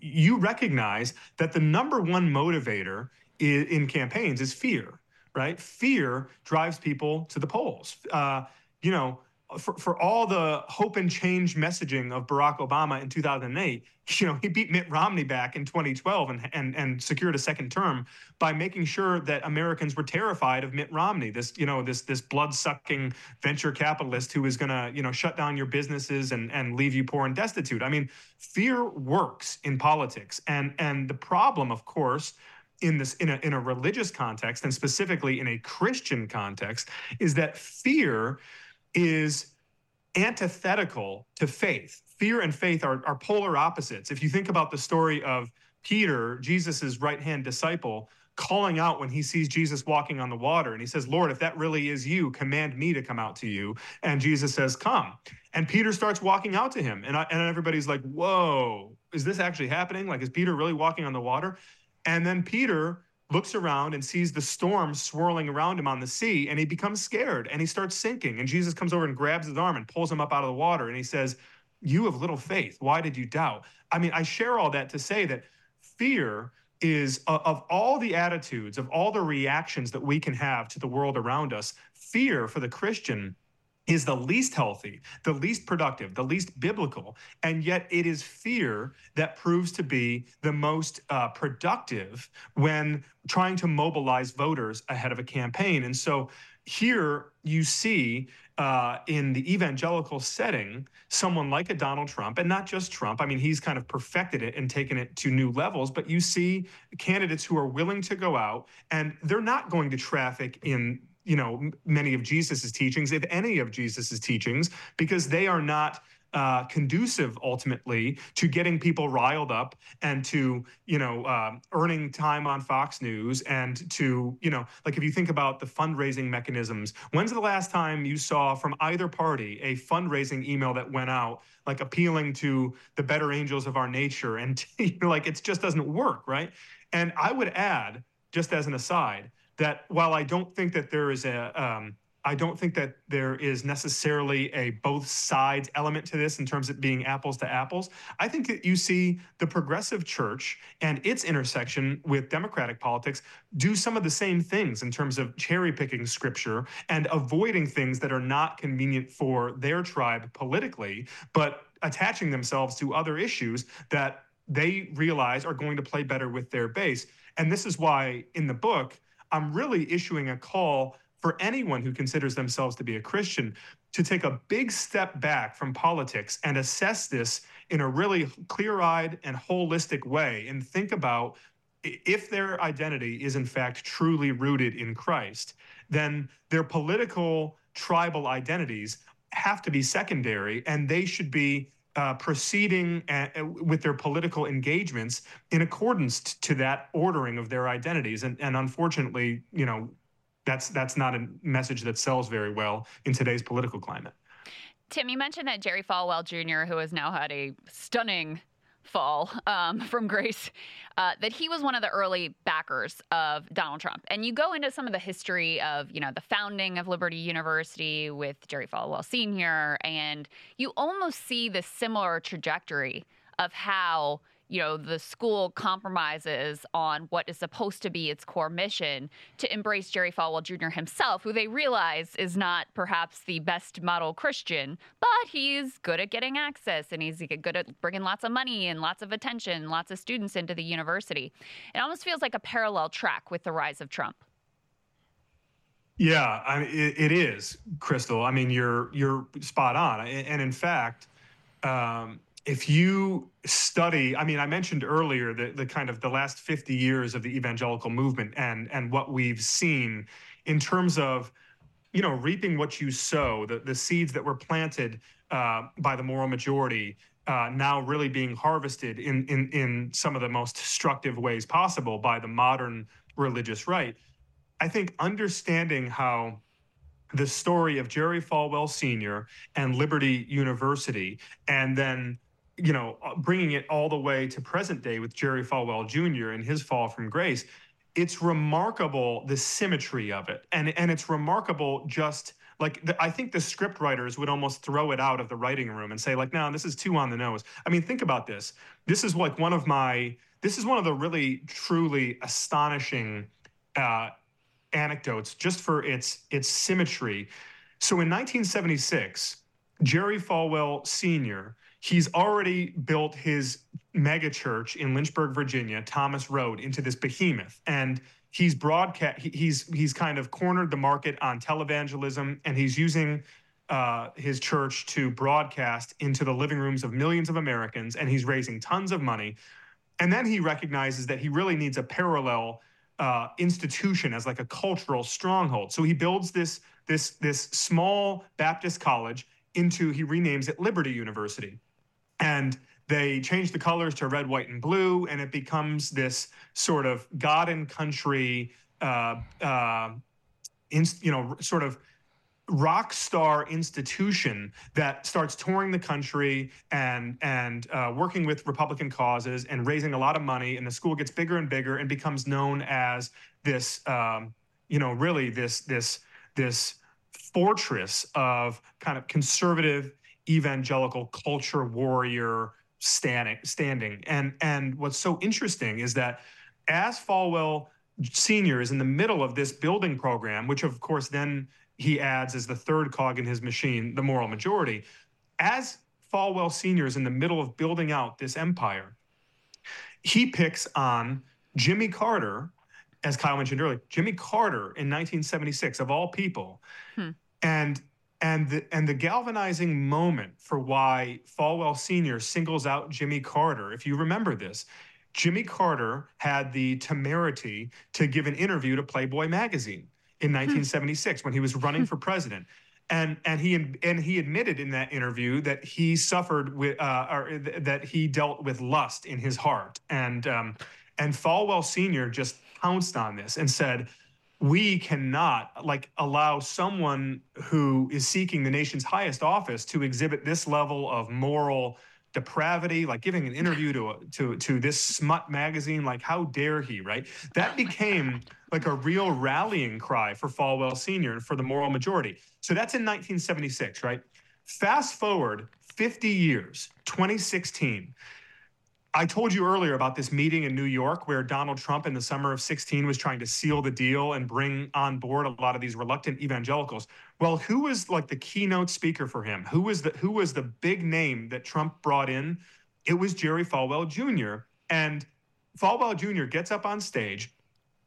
you recognize that the number one motivator in campaigns is fear, right? Fear drives people to the polls. for all the hope and change messaging of Barack Obama in 2008, you know, he beat Mitt Romney back in 2012 and secured a second term by making sure that Americans were terrified of Mitt Romney, this, you know, this blood-sucking venture capitalist who is going to, you know, shut down your businesses and leave you poor and destitute. I mean, fear works in politics. And the problem, of course, in this in a religious context, and specifically in a Christian context, is that fear is antithetical to faith. Fear and faith are polar opposites. If you think about the story of Peter, Jesus's right-hand disciple, calling out when he sees Jesus walking on the water, and he says, "Lord, if that really is you, command me to come out to you." And Jesus says, "Come." And Peter starts walking out to him. And everybody's like, "Whoa, is this actually happening? Like, is Peter really walking on the water?" And then Peter looks around and sees the storm swirling around him on the sea, and he becomes scared and he starts sinking. And Jesus comes over and grabs his arm and pulls him up out of the water. And he says, "You have little faith. Why did you doubt?" I mean, I share all that to say that fear is, of all the attitudes, of all the reactions that we can have to the world around us, fear for the Christian is the least healthy, the least productive, the least biblical. And yet it is fear that proves to be the most productive when trying to mobilize voters ahead of a campaign. And so here you see in the evangelical setting, someone like a Donald Trump, and not just Trump. I mean, he's kind of perfected it and taken it to new levels, but you see candidates who are willing to go out, and they're not going to traffic in, you know, many of Jesus's teachings, if any of Jesus's teachings, because they are not conducive ultimately to getting people riled up and to, you know, earning time on Fox News and to, you know, like if you think about the fundraising mechanisms, when's the last time you saw from either party a fundraising email that went out like appealing to the better angels of our nature? And you know, like, it just doesn't work, right? And I would add, just as an aside, that while I don't think that there is necessarily a both sides element to this in terms of being apples to apples, I think that you see the progressive church and its intersection with democratic politics do some of the same things in terms of cherry picking scripture and avoiding things that are not convenient for their tribe politically, but attaching themselves to other issues that they realize are going to play better with their base. And this is why in the book, I'm really issuing a call for anyone who considers themselves to be a Christian to take a big step back from politics and assess this in a really clear-eyed and holistic way, and think about if their identity is in fact truly rooted in Christ, then their political tribal identities have to be secondary, and they should be proceeding with their political engagements in accordance to that ordering of their identities. And unfortunately, you know, that's not a message that sells very well in today's political climate. Tim, you mentioned that Jerry Falwell Jr., who has now had a stunning fall from grace, that he was one of the early backers of Donald Trump. And you go into some of the history of, you know, the founding of Liberty University with Jerry Falwell Sr., and you almost see the similar trajectory of how, you know, the school compromises on what is supposed to be its core mission to embrace Jerry Falwell Jr. himself, who they realize is not perhaps the best model Christian, but he's good at getting access, and he's good at bringing lots of money and lots of attention, lots of students into the university. It almost feels like a parallel track with the rise of Trump. Yeah, I mean, it is, Crystal. I mean, you're spot on. And in fact, if you study, I mean, I mentioned earlier the kind of the last 50 years of the evangelical movement and what we've seen in terms of, you know, reaping what you sow, the seeds that were planted by the moral majority now really being harvested in some of the most destructive ways possible by the modern religious right. I think understanding how the story of Jerry Falwell Sr. and Liberty University, and then, you know, bringing it all the way to present day with Jerry Falwell Jr. and his fall from grace, it's remarkable, the symmetry of it. And it's remarkable, just like, I think the script writers would almost throw it out of the writing room and say, like, no, this is too on the nose. I mean, think about this. This is one of the really, truly astonishing anecdotes just for its symmetry. So in 1976, Jerry Falwell Sr., he's already built his mega church in Lynchburg, Virginia, Thomas Road, into this behemoth. And he's he's kind of cornered the market on televangelism, and he's using his church to broadcast into the living rooms of millions of Americans, and he's raising tons of money. And then he recognizes that he really needs a parallel institution as like a cultural stronghold. So he builds this small Baptist college he renames it Liberty University. And they change the colors to red, white, and blue, and it becomes this sort of God and country, sort of rock star institution that starts touring the country and working with Republican causes and raising a lot of money. And the school gets bigger and bigger and becomes known as this, really this fortress of kind of conservative evangelical culture warrior standing. And what's so interesting is that as Falwell Sr. is in the middle of this building program, which of course then he adds as the third cog in his machine, the moral majority, as Falwell Sr. is in the middle of building out this empire, he picks on Jimmy Carter. As Kyle mentioned earlier, Jimmy Carter in 1976, of all people. And the galvanizing moment for why Falwell Sr. singles out Jimmy Carter, if you remember this, Jimmy Carter had the temerity to give an interview to Playboy magazine in 1976 when he was running for president. And he admitted in that interview that he suffered with, that he dealt with lust in his heart. And Falwell Sr. just pounced on this and said, we cannot allow someone who is seeking the nation's highest office to exhibit this level of moral depravity, like giving an interview to this smut magazine. Like, how dare he, right? That became like a real rallying cry for Falwell Sr. and for the moral majority. So that's in 1976, right? Fast forward 50 years, 2016. I told you earlier about this meeting in New York where Donald Trump in the summer of 2016 was trying to seal the deal and bring on board a lot of these reluctant evangelicals. Well, who was like the keynote speaker for him? Who was the big name that Trump brought in? It was Jerry Falwell Jr. And Falwell Jr. gets up on stage.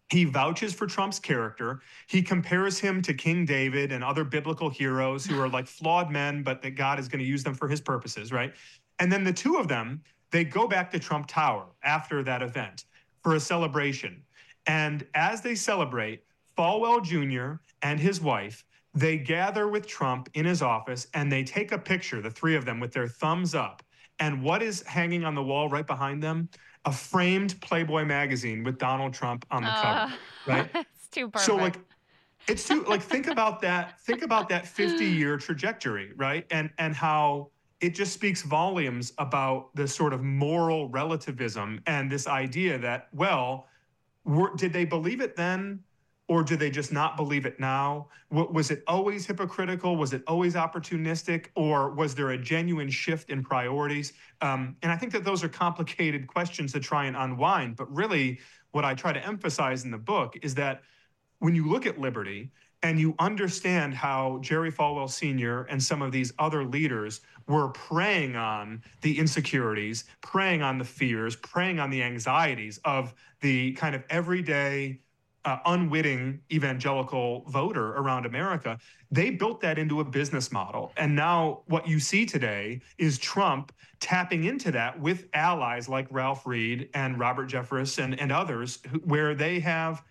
He vouches for Trump's character. He compares him to King David and other biblical heroes who are like flawed men, but that God is going to use them for his purposes, right? And then the two of them, they go back to Trump Tower after that event for a celebration. And as they celebrate, Falwell Jr. and his wife, they gather with Trump in his office and they take a picture, the three of them, with their thumbs up. And what is hanging on the wall right behind them? A framed Playboy magazine with Donald Trump on the cover, right? It's too perfect. So think about that. Think about that 50-year trajectory, right? And how it just speaks volumes about the sort of moral relativism and this idea that, well, did they believe it then, or do they just not believe it now? Was it always hypocritical? Was it always opportunistic? Or was there a genuine shift in priorities? And I think that those are complicated questions to try and unwind. But really, what I try to emphasize in the book is that when you look at liberty and you understand how Jerry Falwell Sr. and some of these other leaders were preying on the insecurities, preying on the fears, preying on the anxieties of the kind of everyday unwitting evangelical voter around America, they built that into a business model. And now what you see today is Trump tapping into that with allies like Ralph Reed and Robert Jeffress and others, where they have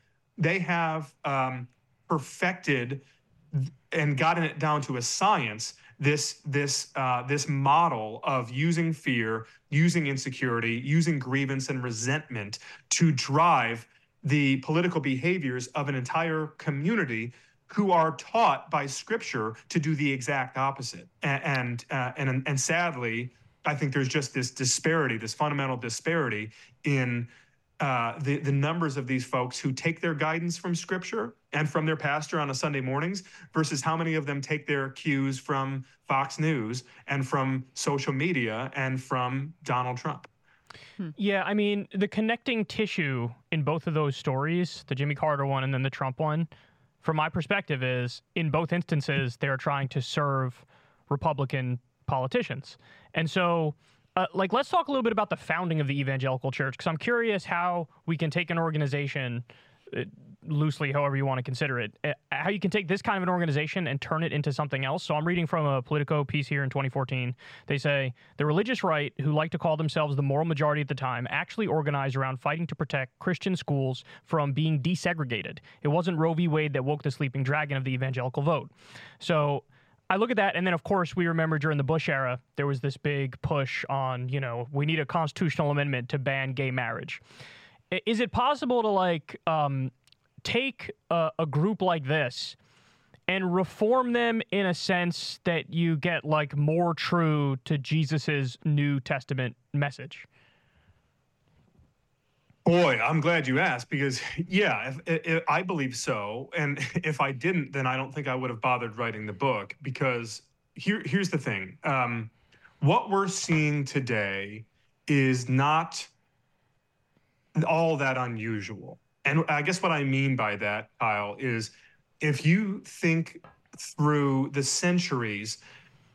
perfected and gotten it down to a science, this model of using fear, using insecurity, using grievance and resentment to drive the political behaviors of an entire community who are taught by Scripture to do the exact opposite. And sadly, I think there's just this disparity, this fundamental disparity in the numbers of these folks who take their guidance from Scripture and from their pastor on a Sunday mornings versus how many of them take their cues from Fox News and from social media and from Donald Trump. Yeah, I mean, the connecting tissue in both of those stories, the Jimmy Carter one and then the Trump one, from my perspective is in both instances, they're trying to serve Republican politicians. And so, let's talk a little bit about the founding of the evangelical church, because I'm curious how we can take an organization, loosely, however you want to consider it, how you can take this kind of an organization and turn it into something else. So I'm reading from a Politico piece here in 2014. They say, the religious right, who like to call themselves the Moral Majority at the time, actually organized around fighting to protect Christian schools from being desegregated. It wasn't Roe v. Wade that woke the sleeping dragon of the evangelical vote. So I look at that, and then, of course, we remember during the Bush era, there was this big push on, you know, we need a constitutional amendment to ban gay marriage. Is it possible to, like, take a group like this and reform them in a sense that you get, like, more true to Jesus's New Testament message? Boy, I'm glad you asked, because, yeah, if I believe so. And if I didn't, then I don't think I would have bothered writing the book, because here's the thing. What we're seeing today is not all that unusual. And I guess what I mean by that, Kyle, is if you think through the centuries,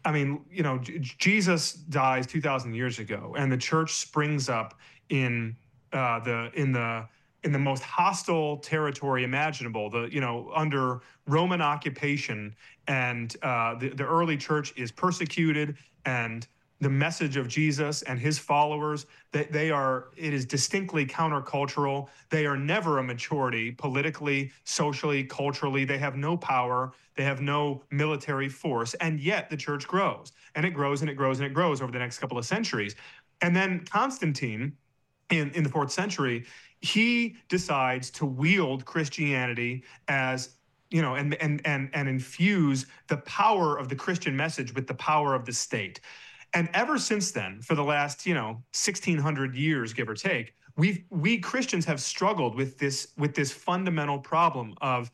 I mean, you know, Jesus dies 2,000 years ago, and the church springs up in the most hostile territory imaginable, under Roman occupation, and the early church is persecuted, and the message of Jesus and his followers, that it is distinctly countercultural. They are never a majority politically, socially, culturally. They have no power. They have no military force. And yet the church grows, and it grows, and it grows, and it grows over the next couple of centuries. And then Constantine, in the 4th century, he decides to wield Christianity as, you know, and infuse the power of the Christian message with the power of the state. And ever since then, for the last, 1,600 years, give or take, we Christians have struggled with this fundamental problem of,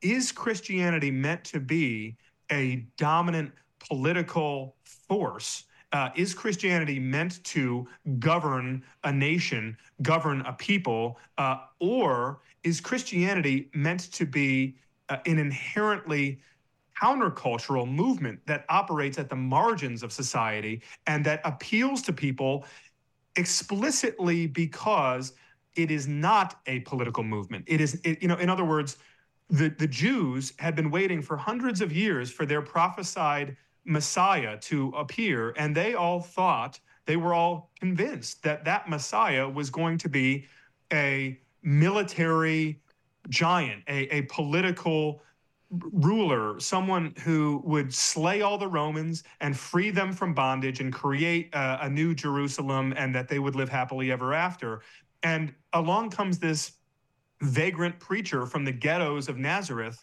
is Christianity meant to be a dominant political force? Is Christianity meant to govern a nation, govern a people, or is Christianity meant to be an inherently countercultural movement that operates at the margins of society and that appeals to people explicitly because it is not a political movement? In other words, the Jews had been waiting for hundreds of years for their prophesied Messiah to appear, and they were all convinced that Messiah was going to be a military giant, a political ruler, someone who would slay all the Romans and free them from bondage and create a new Jerusalem, and that they would live happily ever after. And along comes this vagrant preacher from the ghettos of Nazareth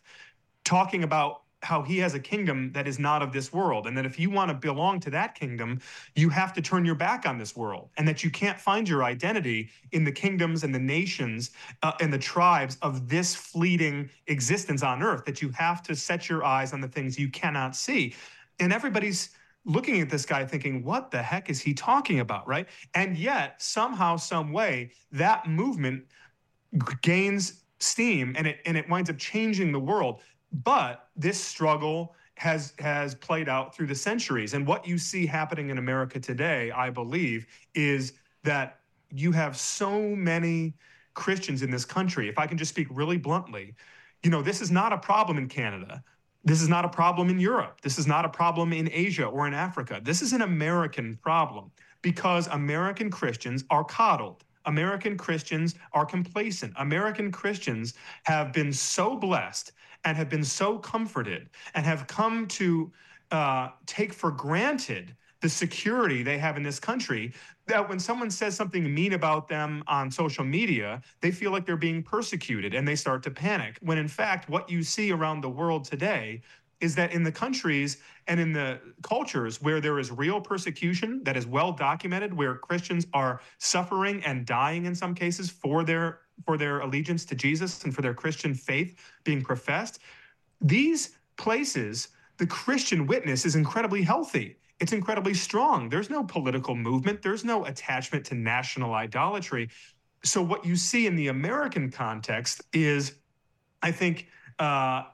talking about how he has a kingdom that is not of this world, and that if you want to belong to that kingdom, you have to turn your back on this world, and that you can't find your identity in the kingdoms and the nations and the tribes of this fleeting existence on earth, that you have to set your eyes on the things you cannot see. And everybody's looking at this guy thinking, what the heck is he talking about, right? And yet, somehow, some way, that movement gains steam, and it winds up changing the world. But this struggle has played out through the centuries. And what you see happening in America today, I believe, is that you have so many Christians in this country. If I can just speak really bluntly, this is not a problem in Canada. This is not a problem in Europe. This is not a problem in Asia or in Africa. This is an American problem, because American Christians are coddled. American Christians are complacent. American Christians have been so blessed and have been so comforted and have come to take for granted the security they have in this country, that when someone says something mean about them on social media, they feel like they're being persecuted and they start to panic. When in fact, what you see around the world today is that in the countries and in the cultures where there is real persecution that is well documented, where Christians are suffering and dying in some cases for their allegiance to Jesus and for their Christian faith being professed, these places, the Christian witness is incredibly healthy. It's incredibly strong. There's no political movement. There's no attachment to national idolatry. So what you see in the American context is, I think,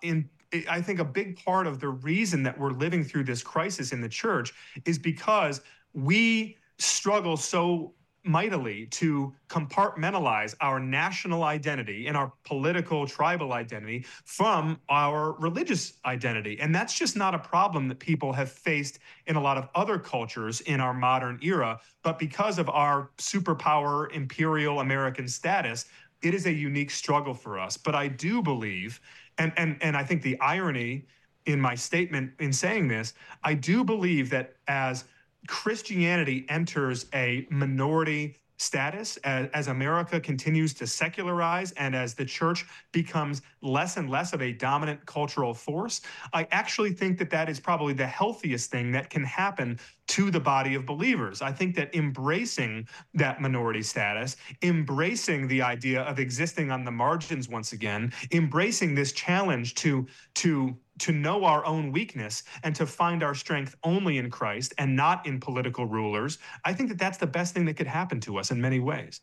in I think a big part of the reason that we're living through this crisis in the church is because we struggle so mightily to compartmentalize our national identity and our political tribal identity from our religious identity. And that's just not a problem that people have faced in a lot of other cultures in our modern era. But because of our superpower imperial American status, it is a unique struggle for us. But I do believe, and I think the irony in my statement in saying this, I do believe that as Christianity enters a minority status, as America continues to secularize and as the church becomes less and less of a dominant cultural force, I actually think that that is probably the healthiest thing that can happen to the body of believers. I think that embracing that minority status, embracing the idea of existing on the margins once again, embracing this challenge to know our own weakness and to find our strength only in Christ and not in political rulers, I think that that's the best thing that could happen to us in many ways.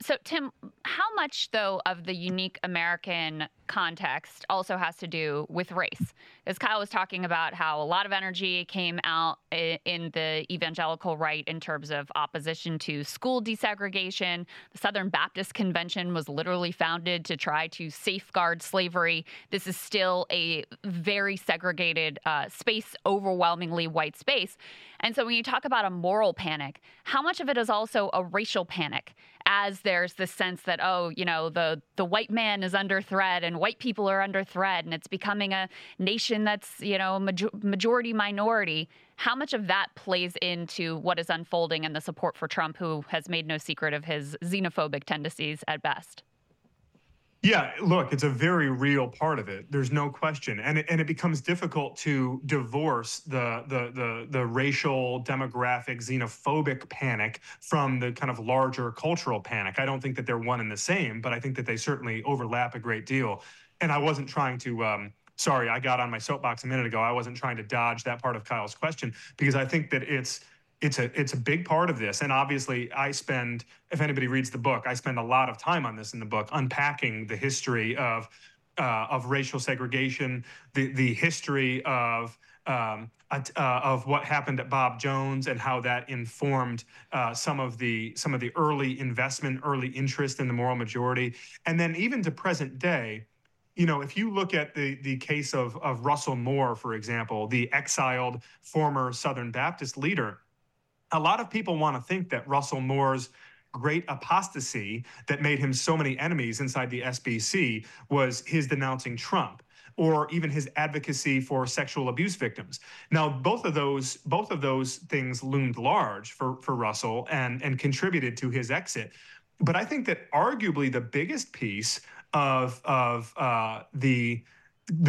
So, Tim, how much, though, of the unique American context also has to do with race? As Kyle was talking about, how a lot of energy came out in the evangelical right in terms of opposition to school desegregation. The Southern Baptist Convention was literally founded to try to safeguard slavery. This is still a very segregated space, overwhelmingly white space. And so when you talk about a moral panic, how much of it is also a racial panic? As there's this sense that, oh, you know, the white man is under threat and white people are under threat and it's becoming a nation that's, you know, majority minority. How much of that plays into what is unfolding and the support for Trump, who has made no secret of his xenophobic tendencies at best? Yeah, look, it's a very real part of it. There's no question. And it becomes difficult to divorce the racial, demographic, xenophobic panic from the kind of larger cultural panic. I don't think that they're one and the same, but I think that they certainly overlap a great deal. And I wasn't trying to... sorry, I got on my soapbox a minute ago. I wasn't trying to dodge that part of Kyle's question, because I think that it's a big part of this. And obviously I spend, if anybody reads the book, I spend a lot of time on this in the book, unpacking the history of racial segregation, the history of what happened at Bob Jones and how that informed some of the early investment, early interest in the moral majority. And then even to present day, you know, if you look at the case of Russell Moore, for example, the exiled former Southern Baptist leader, a lot of people want to think that Russell Moore's great apostasy that made him so many enemies inside the SBC was his denouncing Trump, or even his advocacy for sexual abuse victims. Now, both of those things loomed large for Russell and contributed to his exit. But I think that arguably the biggest piece of the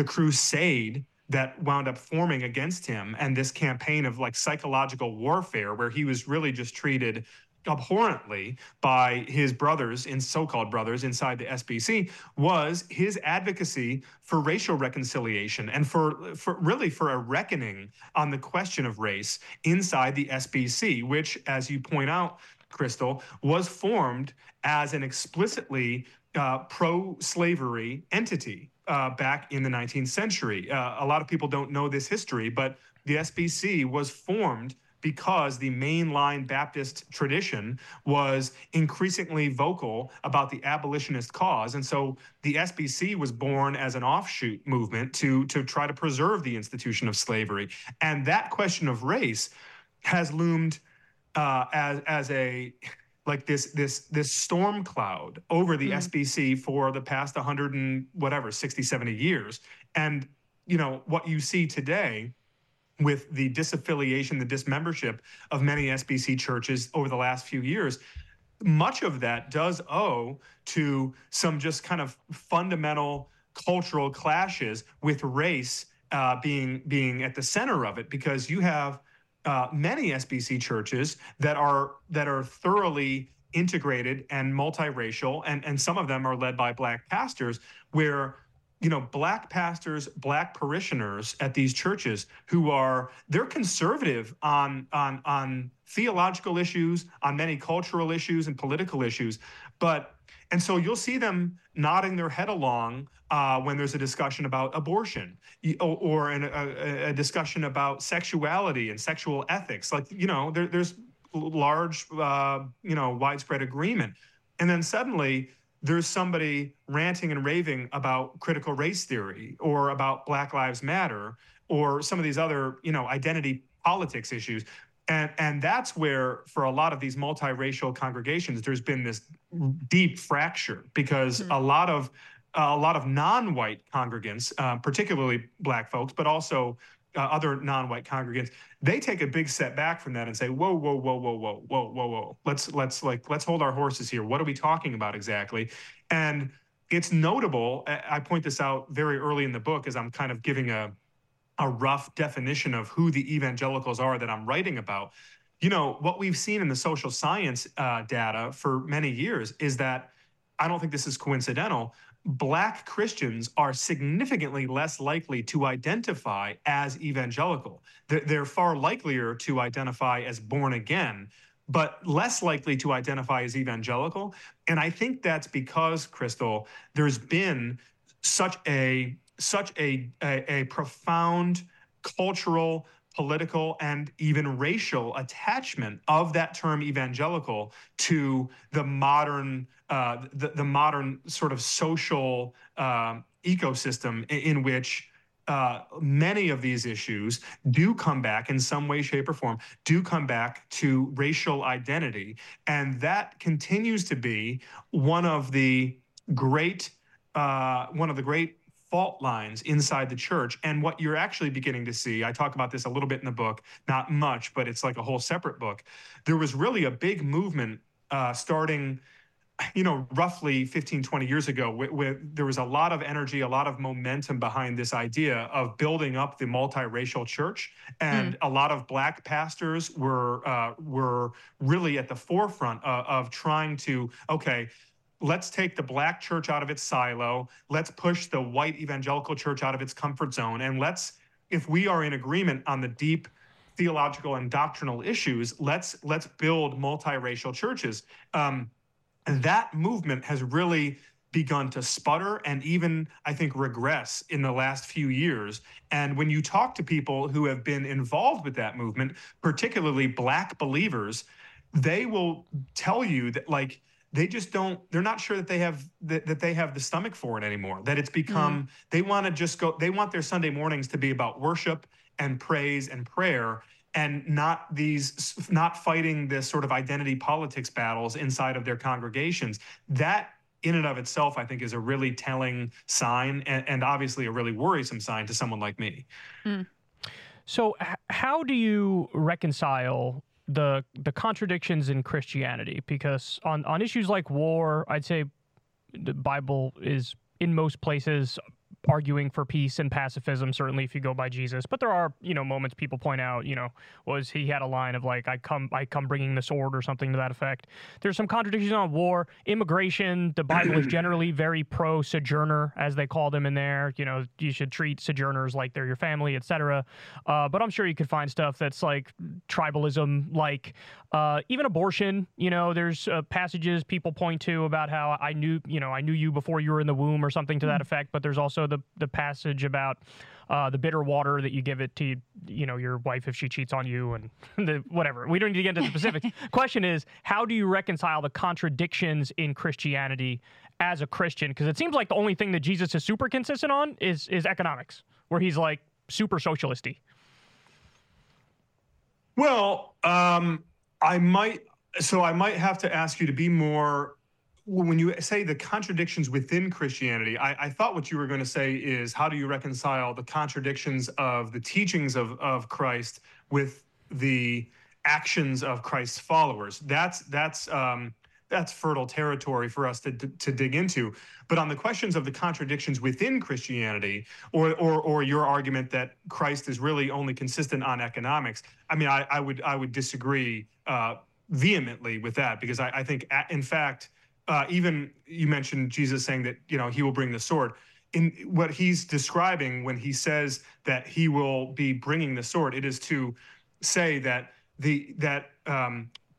crusade that wound up forming against him and this campaign of like psychological warfare, where he was really just treated abhorrently by his brothers, in so-called brothers inside the SBC, was his advocacy for racial reconciliation and for a reckoning on the question of race inside the SBC, which, as you point out, Crystal, was formed as an explicitly pro-slavery entity back in the 19th century. A lot of people don't know this history, but the SBC was formed because the mainline Baptist tradition was increasingly vocal about the abolitionist cause. And so the SBC was born as an offshoot movement to try to preserve the institution of slavery. And that question of race has loomed as a... like this storm cloud over the SBC for the past 100 and whatever, 60, 70 years. And, you know, what you see today with the disaffiliation, the dismembership of many SBC churches over the last few years, much of that does owe to some just kind of fundamental cultural clashes, with race being at the center of it, because you have many SBC churches that are thoroughly integrated and multiracial, and some of them are led by Black pastors, where, you know, Black pastors, Black parishioners at these churches they're conservative on theological issues, on many cultural issues and political issues, but And so you'll see them nodding their head along when there's a discussion about abortion or a discussion about sexuality and sexual ethics. Like, you know, there's large, you know, widespread agreement. And then suddenly there's somebody ranting and raving about critical race theory or about Black Lives Matter or some of these other, you know, identity politics issues. And that's where, for a lot of these multiracial congregations, there's been this deep fracture, because a lot of non-white congregants, particularly Black folks, but also other non-white congregants, they take a big step back from that and say, whoa, whoa, whoa, whoa, whoa, whoa, whoa, whoa. Let's hold our horses here. What are we talking about exactly? And it's notable. I point this out very early in the book as I'm kind of giving a rough definition of who the evangelicals are that I'm writing about. You know, what we've seen in the social science data for many years is that, I don't think this is coincidental, Black Christians are significantly less likely to identify as evangelical. They're far likelier to identify as born again, but less likely to identify as evangelical. And I think that's because, Crystal, there's been such a profound cultural, political, and even racial attachment of that term evangelical to the modern modern sort of social ecosystem in which many of these issues do come back in some way, shape, or form, do come back to racial identity. And that continues to be one of the great fault lines inside the church. And what you're actually beginning to see, I talk about this a little bit in the book, not much, but it's like a whole separate book. There was really a big movement starting, you know, roughly 15, 20 years ago, where there was a lot of energy, a lot of momentum behind this idea of building up the multiracial church. And a lot of Black pastors were really at the forefront of trying to, okay, let's take the Black church out of its silo. Let's push the white evangelical church out of its comfort zone. And let's, if we are in agreement on the deep theological and doctrinal issues, let's build multiracial churches. And that movement has really begun to sputter and even, I think, regress in the last few years. And when you talk to people who have been involved with that movement, particularly Black believers, they will tell you that, like, they just don't, they're not sure that they have the stomach for it anymore, that it's become, they want to just go, they want their Sunday mornings to be about worship and praise and prayer, and not fighting this sort of identity politics battles inside of their congregations. That in and of itself, I think, is a really telling sign, and obviously a really worrisome sign to someone like me. So how do you reconcile the contradictions in Christianity? Because on issues like war, I'd say the Bible is in most places arguing for peace and pacifism, certainly if you go by Jesus. But there are, you know, moments people point out, you know, was he had a line of like, I come bringing the sword or something to that effect. There's some contradictions on war, immigration. The Bible is generally very pro sojourner, as they call them in there. You know, you should treat sojourners like they're your family, etc. But I'm sure you could find stuff that's like tribalism, like even abortion. You know, there's passages people point to about how I knew you before you were in the womb or something to that effect. But there's also the passage about the bitter water that you give it to, you know, your wife if she cheats on you and whatever. We don't need to get into the specifics. Question is, how do you reconcile the contradictions in Christianity as a Christian? Because it seems like the only thing that Jesus is super consistent on is economics, where he's like super socialist-y. Well, I might have to ask you to be more. When you say the contradictions within Christianity, I thought what you were going to say is, how do you reconcile the contradictions of the teachings of Christ with the actions of Christ's followers? That's fertile territory for us to dig into. But on the questions of the contradictions within Christianity, or your argument that Christ is really only consistent on economics, I mean, I would disagree vehemently with that, because I think, in fact, even you mentioned Jesus saying that, you know, he will bring the sword. In what he's describing when he says that he will be bringing the sword, it is to say that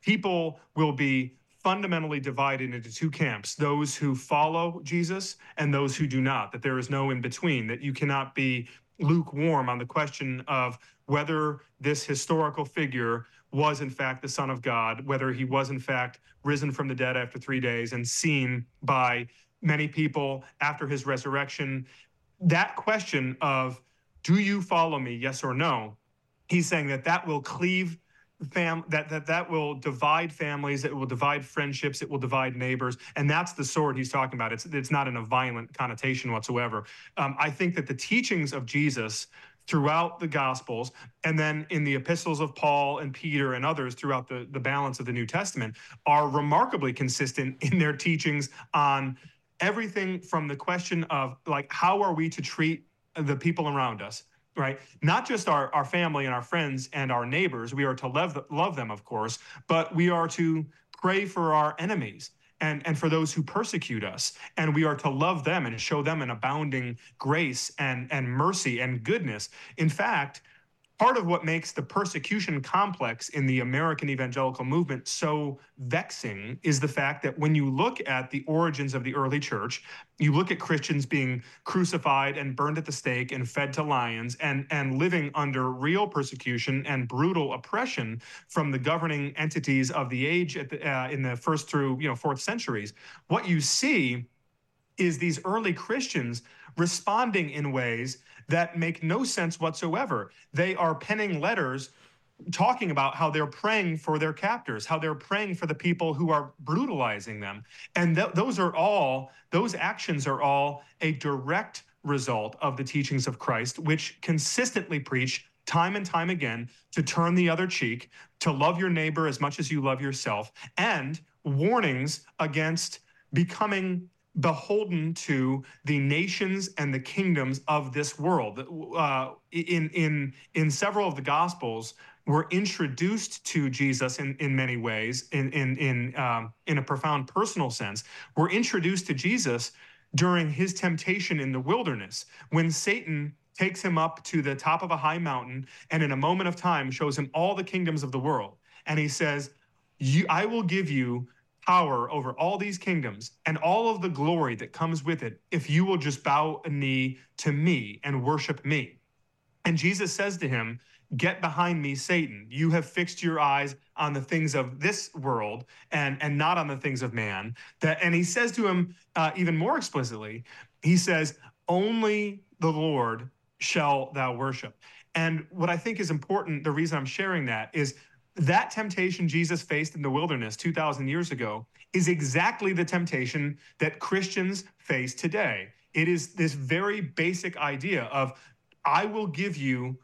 people will be fundamentally divided into two camps, those who follow Jesus and those who do not, that there is no in between, that you cannot be lukewarm on the question of whether this historical figure was in fact the Son of God, whether he was in fact risen from the dead after 3 days and seen by many people after his resurrection. That question of, do you follow me, yes or no? He's saying that that will cleave that will divide families, it will divide friendships, it will divide neighbors, and that's the sword he's talking about. It's not in a violent connotation whatsoever. I think that the teachings of Jesus throughout the Gospels, and then in the epistles of Paul and Peter and others throughout the balance of the New Testament, are remarkably consistent in their teachings on everything from the question of, like, how are we to treat the people around us, right? Not just our family and our friends and our neighbors. We are to love them, of course, but we are to pray for our enemies and for those who persecute us. And we are to love them and show them an abounding grace and mercy and goodness. In fact, part of what makes the persecution complex in the American evangelical movement so vexing is the fact that when you look at the origins of the early church, you look at Christians being crucified and burned at the stake and fed to lions and living under real persecution and brutal oppression from the governing entities of the age in the first through fourth centuries. What you see is these early Christians responding in ways that make no sense whatsoever. They are penning letters talking about how they're praying for their captors, how they're praying for the people who are brutalizing them. And those actions are all a direct result of the teachings of Christ, which consistently preach time and time again to turn the other cheek, to love your neighbor as much as you love yourself, and warnings against becoming beholden to the nations and the kingdoms of this world. In several of the Gospels, we're introduced to Jesus in many ways, in a profound personal sense. We're introduced to Jesus during his temptation in the wilderness, when Satan takes him up to the top of a high mountain and in a moment of time shows him all the kingdoms of the world. And he says, I will give you power over all these kingdoms and all of the glory that comes with it if you will just bow a knee to me and worship me. And Jesus says to him, "Get behind me, Satan. You have fixed your eyes on the things of this world and not on the things of man." And he says to him even more explicitly, he says, "Only the Lord shall thou worship." And what I think is important, the reason I'm sharing that is that temptation Jesus faced in the wilderness 2,000 years ago is exactly the temptation that Christians face today. It is this very basic idea of, I will give you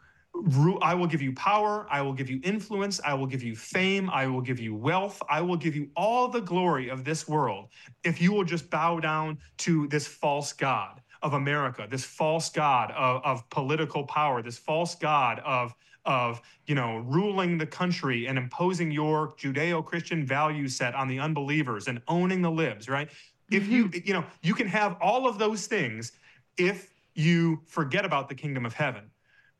power, I will give you influence, I will give you fame, I will give you wealth, I will give you all the glory of this world if you will just bow down to this false god of America, this false god of political power, this false god of ruling the country and imposing your Judeo-Christian value set on the unbelievers and owning the libs, right? If you can have all of those things if you forget about the kingdom of heaven.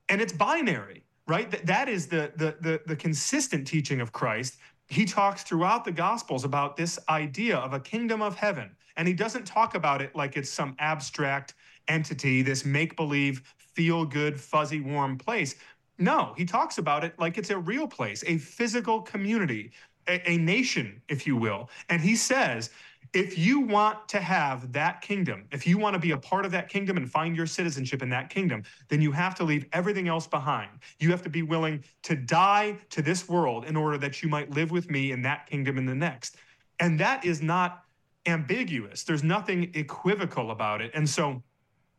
And it's binary, right? That is the consistent teaching of Christ. He talks throughout the Gospels about this idea of a kingdom of heaven. And he doesn't talk about it like it's some abstract entity, this make-believe, feel-good, fuzzy, warm place. No, he talks about it like it's a real place, a physical community, a nation, if you will. And he says, if you want to have that kingdom, if you want to be a part of that kingdom and find your citizenship in that kingdom, then you have to leave everything else behind. You have to be willing to die to this world in order that you might live with me in that kingdom in the next. And that is not ambiguous. There's nothing equivocal about it. And so,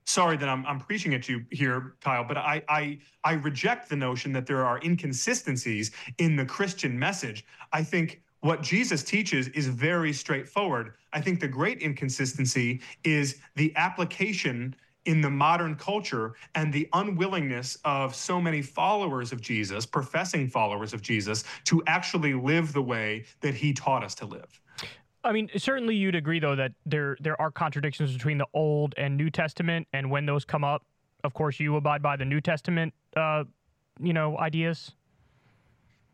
sorry that I'm preaching at you here, Kyle, but I reject the notion that there are inconsistencies in the Christian message. I think what Jesus teaches is very straightforward. I think the great inconsistency is the application in the modern culture and the unwillingness of so many followers of Jesus, professing followers of Jesus, to actually live the way that he taught us to live. I mean, certainly you'd agree, though, that there are contradictions between the Old and New Testament, and when those come up, of course, you abide by the New Testament, ideas?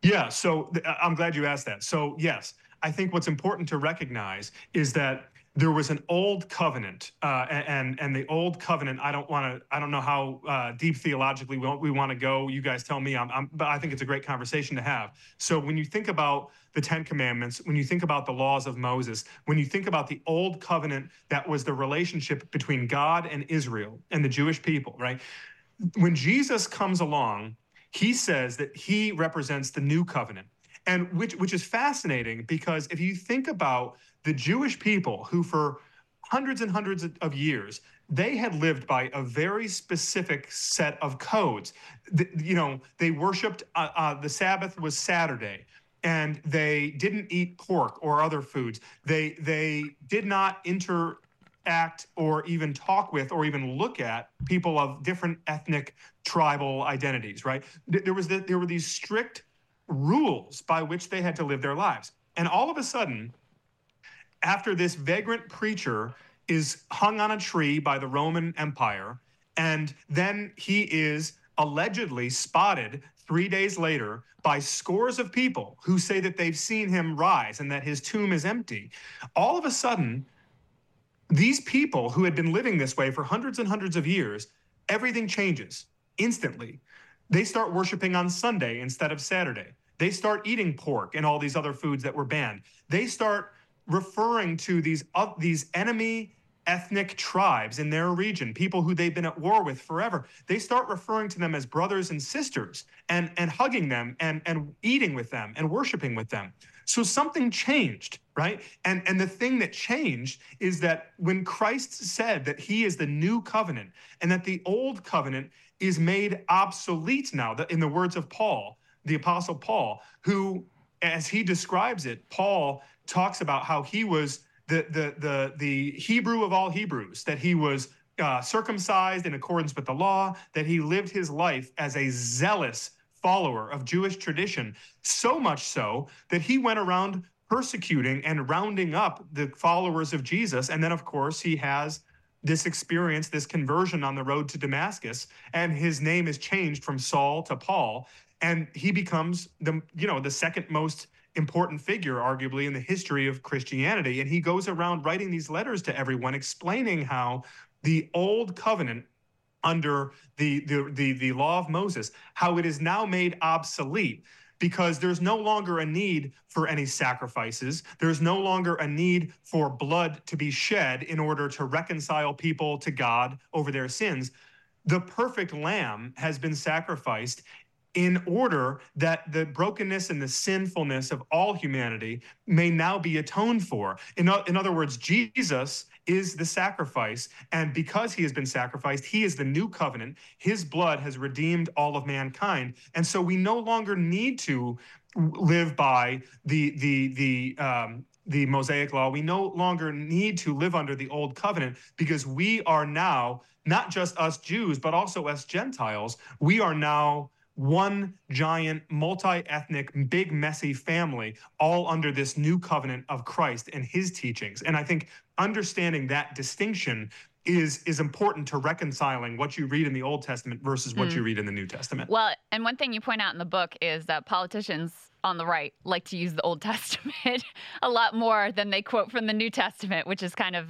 Yeah, so I'm glad you asked that. So, yes, I think what's important to recognize is that there was an old covenant, and the old covenant, I don't know how deep theologically we want to go. You guys tell me, but I think it's a great conversation to have. So when you think about the Ten Commandments, when you think about the laws of Moses, when you think about the old covenant, that was the relationship between God and Israel and the Jewish people, right? When Jesus comes along, he says that he represents the new covenant. And which is fascinating, because if you think about the Jewish people, who for hundreds and hundreds of years, they had lived by a very specific set of codes. You know, they worshiped, the Sabbath was Saturday, and they didn't eat pork or other foods. They did not interact or even talk with or even look at people of different ethnic tribal identities, right? There were these strict rules by which they had to live their lives. And all of a sudden, after this vagrant preacher is hung on a tree by the Roman Empire, and then he is allegedly spotted 3 days later by scores of people who say that they've seen him rise and that his tomb is empty, all of a sudden, these people who had been living this way for hundreds and hundreds of years, everything changes instantly. They start worshiping on Sunday instead of Saturday. They start eating pork and all these other foods that were banned. They start referring to these enemy ethnic tribes in their region, people who they've been at war with forever. They start referring to them as brothers and sisters, and hugging them and eating with them and worshiping with them. So something changed, right? And the thing that changed is that when Christ said that he is the new covenant and that the old covenant is made obsolete now, in the words of Paul, the Apostle Paul, who, as he describes it, Paul talks about how he was the Hebrew of all Hebrews, that he was circumcised in accordance with the law, that he lived his life as a zealous follower of Jewish tradition, so much so that he went around persecuting and rounding up the followers of Jesus. And then, of course, he has this experience, this conversion on the road to Damascus, and his name is changed from Saul to Paul, and he becomes the second most important figure, arguably, in the history of Christianity. And he goes around writing these letters to everyone, explaining how the old covenant under the law of Moses, how it is now made obsolete, because there's no longer a need for any sacrifices. There's no longer a need for blood to be shed in order to reconcile people to God over their sins. The perfect lamb has been sacrificed in order that the brokenness and the sinfulness of all humanity may now be atoned for. In other words, Jesus is the sacrifice, and because he has been sacrificed, he is the new covenant. His blood has redeemed all of mankind, and so we no longer need to live by the Mosaic law. We no longer need to live under the old covenant, because we are now, not just us Jews, but also us Gentiles, we are now one giant, multi-ethnic, big, messy family, all under this new covenant of Christ and his teachings. And I think understanding that distinction is important to reconciling what you read in the Old Testament versus what you read in the New Testament. Well, and one thing you point out in the book is that politicians on the right like to use the Old Testament a lot more than they quote from the New Testament, which is kind of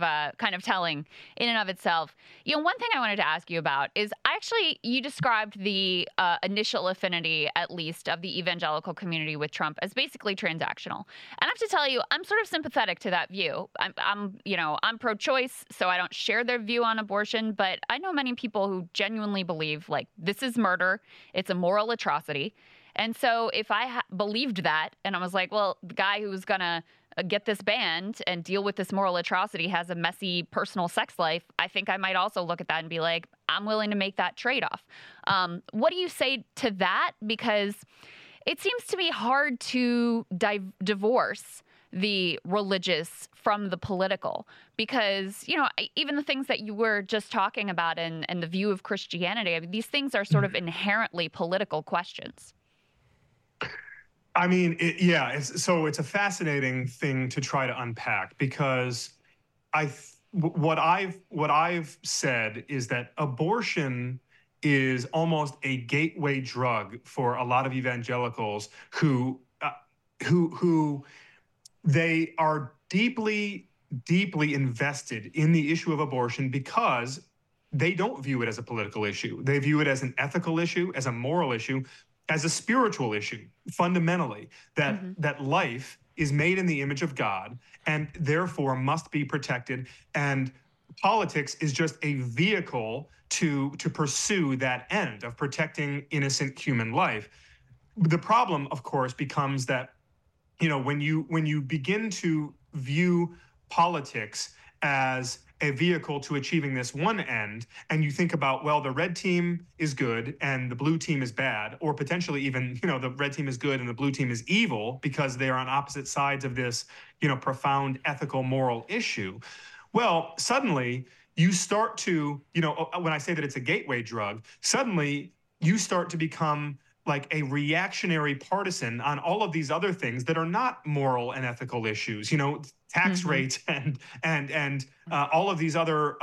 telling in and of itself. You know, one thing I wanted to ask you about is actually you described the initial affinity, at least, of the evangelical community with Trump as basically transactional. And I have to tell you, I'm sort of sympathetic to that view. I'm pro-choice, so I don't share their view on abortion, but I know many people who genuinely believe, like, this is murder, it's a moral atrocity. And so if I believed that, and I was like, well, the guy who's going to get this banned and deal with this moral atrocity has a messy personal sex life, I think I might also look at that and be like, I'm willing to make that trade-off. What do you say to that? Because it seems to be hard to divorce the religious from the political, because, you know, even the things that you were just talking about and the view of Christianity, I mean, these things are sort of inherently political questions. I mean, it's a fascinating thing to try to unpack, because what I've said is that abortion is almost a gateway drug for a lot of evangelicals who They are deeply, deeply invested in the issue of abortion because they don't view it as a political issue. They view it as an ethical issue, as a moral issue, as a spiritual issue, fundamentally, that that life is made in the image of God and therefore must be protected. And politics is just a vehicle to pursue that end of protecting innocent human life. The problem, of course, becomes that, you know, when you begin to view politics as a vehicle to achieving this one end, and you think about, well, the red team is good and the blue team is bad, or potentially even, you know, the red team is good and the blue team is evil because they are on opposite sides of this, you know, profound ethical, moral issue. Well, suddenly you start to, you know, when I say that it's a gateway drug, suddenly you start to become like a reactionary partisan on all of these other things that are not moral and ethical issues, you know, tax rates and all of these other,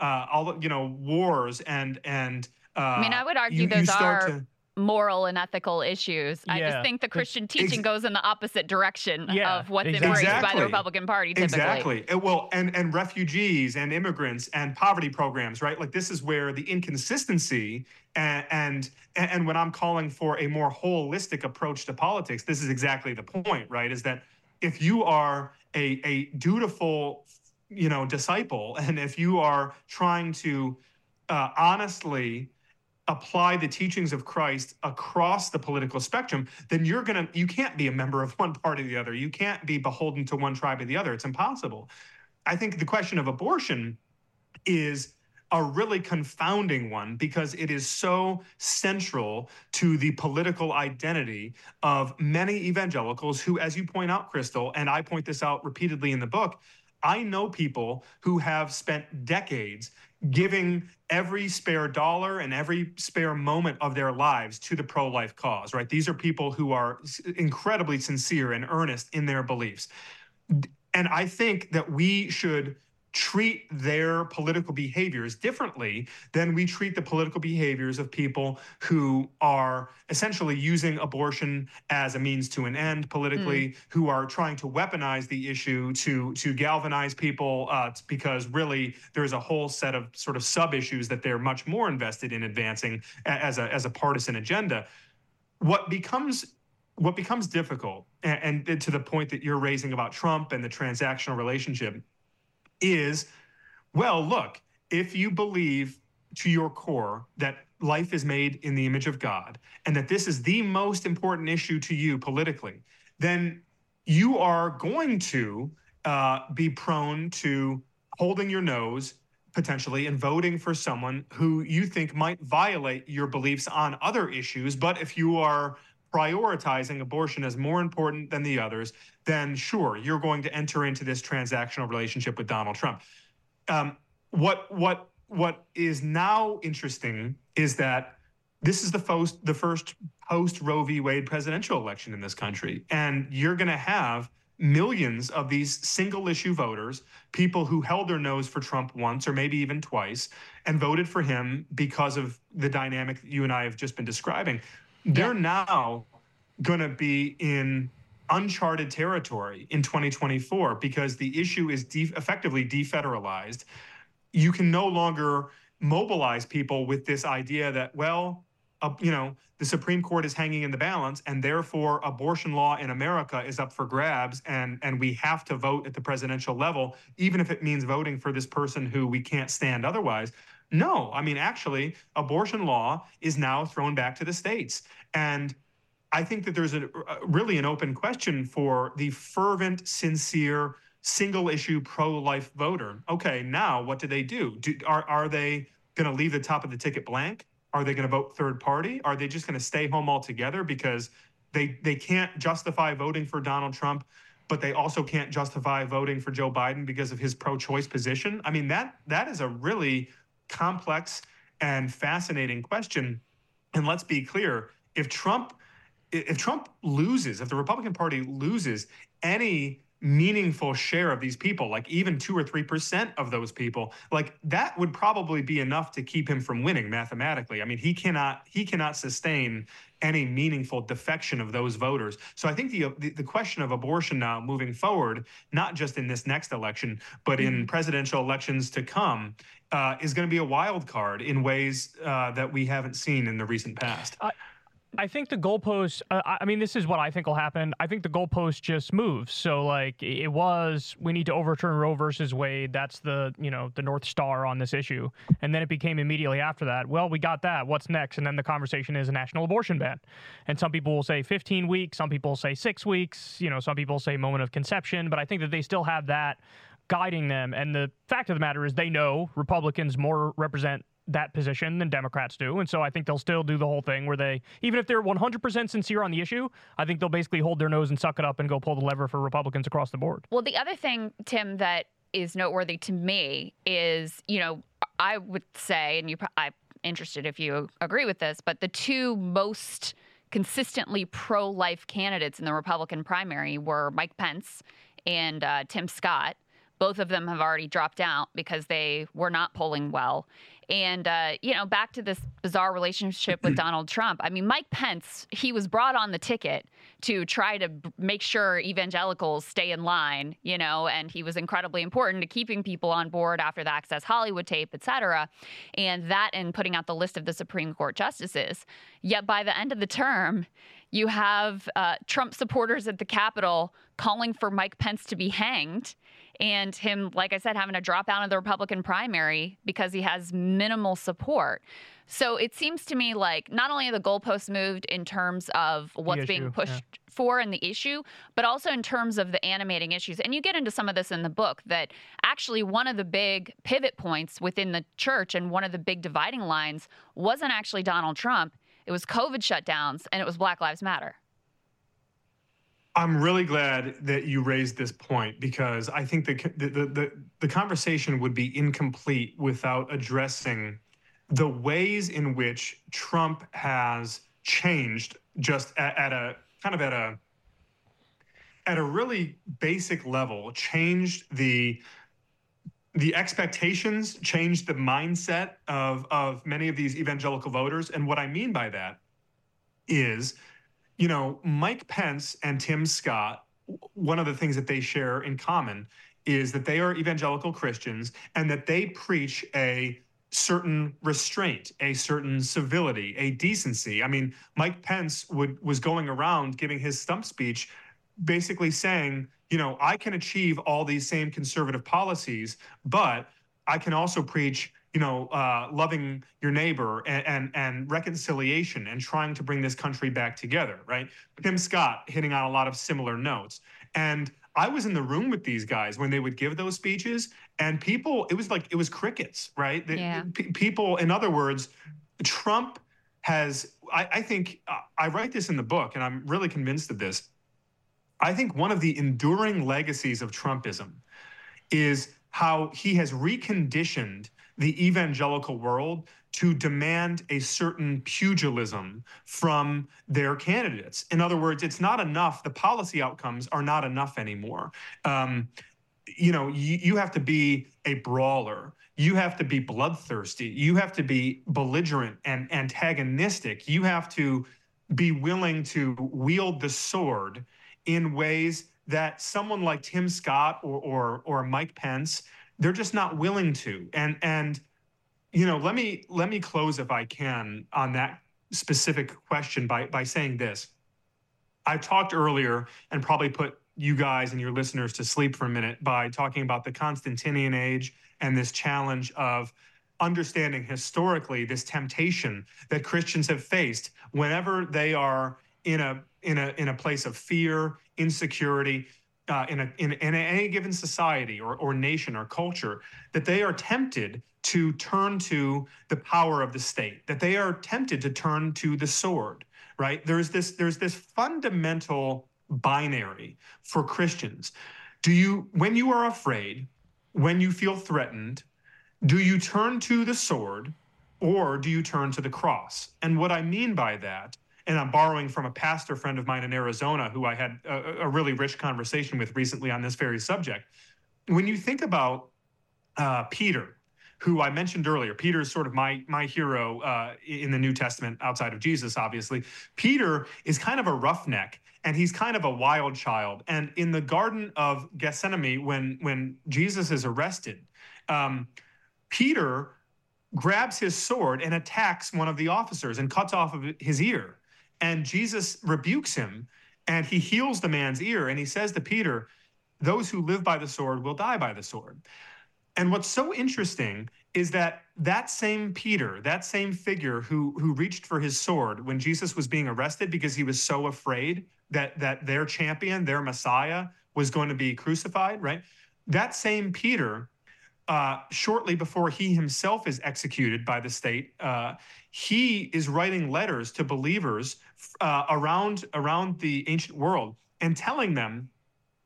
wars and. I mean, I would argue those are moral and ethical issues. Yeah. I just think the Christian teaching goes in the opposite direction of what they were raised by the Republican Party, typically. Well, and refugees and immigrants and poverty programs, right? Like, this is where the inconsistency and when I'm calling for a more holistic approach to politics, this is exactly the point, right? Is that if you are a dutiful, you know, disciple, and if you are trying to honestly apply the teachings of Christ across the political spectrum, then you can't be a member of one party or the other. You can't be beholden to one tribe or the other. It's impossible. I think the question of abortion is a really confounding one because it is so central to the political identity of many evangelicals who, as you point out, Crystal, and I point this out repeatedly in the book, I know people who have spent decades giving every spare dollar and every spare moment of their lives to the pro-life cause, right? These are people who are incredibly sincere and earnest in their beliefs. And I think that we should treat their political behaviors differently than we treat the political behaviors of people who are essentially using abortion as a means to an end politically, who are trying to weaponize the issue to galvanize people, because really there's a whole set of sort of sub-issues that they're much more invested in advancing as a partisan agenda. What becomes difficult, and to the point that you're raising about Trump and the transactional relationship, is, well, look, if you believe to your core that life is made in the image of God and that this is the most important issue to you politically, then you are going to be prone to holding your nose potentially and voting for someone who you think might violate your beliefs on other issues. But if you are prioritizing abortion as more important than the others, then sure, you're going to enter into this transactional relationship with Donald Trump. What is now interesting is that this is the first post Roe v. Wade presidential election in this country, and you're going to have millions of these single-issue voters, people who held their nose for Trump once or maybe even twice and voted for him because of the dynamic that you and I have just been describing. They're now going to be in uncharted territory in 2024 because the issue is effectively defederalized. You can no longer mobilize people with this idea that, well, the Supreme Court is hanging in the balance and therefore abortion law in America is up for grabs and we have to vote at the presidential level, even if it means voting for this person who we can't stand otherwise. No, I mean, actually, abortion law is now thrown back to the states. And I think that there's really an open question for the fervent, sincere, single-issue pro-life voter. Okay, now what do they do? Are they going to leave the top of the ticket blank? Are they going to vote third party? Are they just going to stay home altogether because they can't justify voting for Donald Trump, but they also can't justify voting for Joe Biden because of his pro-choice position? I mean, that is a really complex and fascinating question. And let's be clear, if Trump loses, if the Republican Party loses any meaningful share of these people, like even 2 or 3% of those people, like that would probably be enough to keep him from winning mathematically. I mean, he cannot sustain any meaningful defection of those voters. So I think the question of abortion now moving forward, not just in this next election, but in presidential elections to come, is going to be a wild card in ways that we haven't seen in the recent past. I think the goalposts, I mean, this is what I think will happen. I think the goalpost just moves. So, like, it was, we need to overturn Roe versus Wade. That's the, you know, the North Star on this issue. And then it became immediately after that, well, we got that. What's next? And then the conversation is a national abortion ban. And some people will say 15 weeks. Some people say 6 weeks. You know, some people say moment of conception. But I think that they still have that guiding them. And the fact of the matter is they know Republicans more represent that position than Democrats do. And so I think they'll still do the whole thing where they, even if they're 100% sincere on the issue, I think they'll basically hold their nose and suck it up and go pull the lever for Republicans across the board. Well, the other thing, Tim, that is noteworthy to me is, you know, I would say, and I'm interested if you agree with this, but the two most consistently pro-life candidates in the Republican primary were Mike Pence and Tim Scott. Both of them have already dropped out because they were not polling well. And, you know, back to this bizarre relationship with Donald Trump. I mean, Mike Pence, he was brought on the ticket to try to make sure evangelicals stay in line, you know, and he was incredibly important to keeping people on board after the Access Hollywood tape, et cetera. And that and putting out the list of the Supreme Court justices. Yet by the end of the term, you have Trump supporters at the Capitol calling for Mike Pence to be hanged. And him, like I said, having to drop out of the Republican primary because he has minimal support. So it seems to me like not only are the goalposts moved in terms of what's being pushed for and the issue, but also in terms of the animating issues. And you get into some of this in the book, that actually one of the big pivot points within the church and one of the big dividing lines wasn't actually Donald Trump. It was COVID shutdowns and it was Black Lives Matter. I'm really glad that you raised this point, because I think the conversation would be incomplete without addressing the ways in which Trump has changed just at a really basic level, changed the expectations, changed the mindset of many of these evangelical voters. And what I mean by that is, you know, Mike Pence and Tim Scott, one of the things that they share in common is that they are evangelical Christians and that they preach a certain restraint, a certain civility, a decency. I mean, Mike Pence was going around giving his stump speech basically saying, you know, I can achieve all these same conservative policies, but I can also preach, you know, loving your neighbor and reconciliation and trying to bring this country back together, right? Tim Scott hitting on a lot of similar notes. And I was in the room with these guys when they would give those speeches, and people, it was crickets, right? Yeah. People, in other words, Trump has, I think, I write this in the book, and I'm really convinced of this. I think one of the enduring legacies of Trumpism is how he has reconditioned the evangelical world to demand a certain pugilism from their candidates. In other words, it's not enough. The policy outcomes are not enough anymore. You know, you have to be a brawler. You have to be bloodthirsty. You have to be belligerent and antagonistic. You have to be willing to wield the sword in ways that someone like Tim Scott or Mike Pence, they're just not willing to. And you know, let me close, if I can, on that specific question by saying this. I talked earlier and probably put you guys and your listeners to sleep for a minute by talking about the Constantinian age and this challenge of understanding historically this temptation that Christians have faced whenever they are in a place of fear, insecurity, in any given society or nation or culture, that they are tempted to turn to the power of the state, that they are tempted to turn to the sword, right? There's this fundamental binary for Christians. When you are afraid, when you feel threatened, do you turn to the sword or do you turn to the cross? And what I mean by that, And I'm borrowing from a pastor friend of mine in Arizona who I had a really rich conversation with recently on this very subject. When you think about Peter, who I mentioned earlier, Peter is sort of my hero in the New Testament outside of Jesus, obviously. Peter is kind of a roughneck, and he's kind of a wild child. And in the Garden of Gethsemane, when Jesus is arrested, Peter grabs his sword and attacks one of the officers and cuts off of his ear. And Jesus rebukes him, and he heals the man's ear. And he says to Peter, "Those who live by the sword will die by the sword." And what's so interesting is that same Peter, that same figure who reached for his sword when Jesus was being arrested because he was so afraid that their champion, their Messiah, was going to be crucified, right? That same Peter, shortly before he himself is executed by the state, he is writing letters to believers around the ancient world and telling them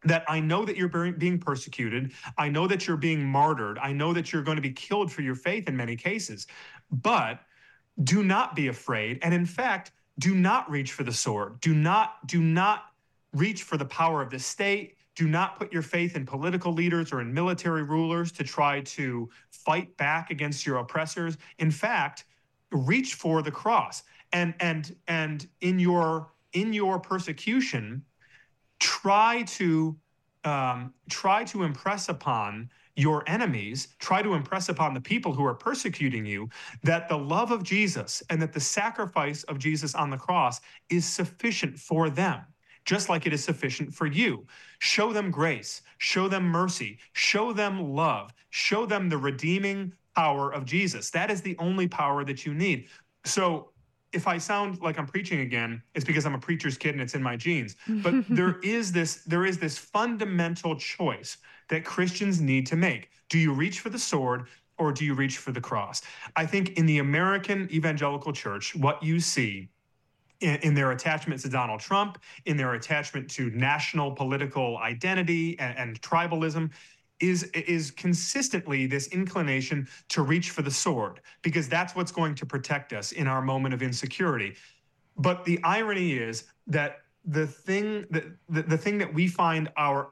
that I know that you're being persecuted. I know that you're being martyred. I know that you're going to be killed for your faith in many cases, but do not be afraid. And in fact, do not reach for the sword. Do not reach for the power of the state. Do not put your faith in political leaders or in military rulers to try to fight back against your oppressors. In fact, reach for the cross. And in your persecution, try to impress upon your enemies, try to impress upon the people who are persecuting you that the love of Jesus and that the sacrifice of Jesus on the cross is sufficient for them, just like it is sufficient for you. Show them grace, show them mercy, show them love, show them the redeeming power of Jesus. That is the only power that you need. So if I sound like I'm preaching again, it's because I'm a preacher's kid and it's in my genes. But there is this fundamental choice that Christians need to make. Do you reach for the sword or do you reach for the cross? I think in the American evangelical church, what you see in their attachment to Donald Trump, in their attachment to national political identity and tribalism, is consistently this inclination to reach for the sword, because that's what's going to protect us in our moment of insecurity. But the irony is that the thing that we find our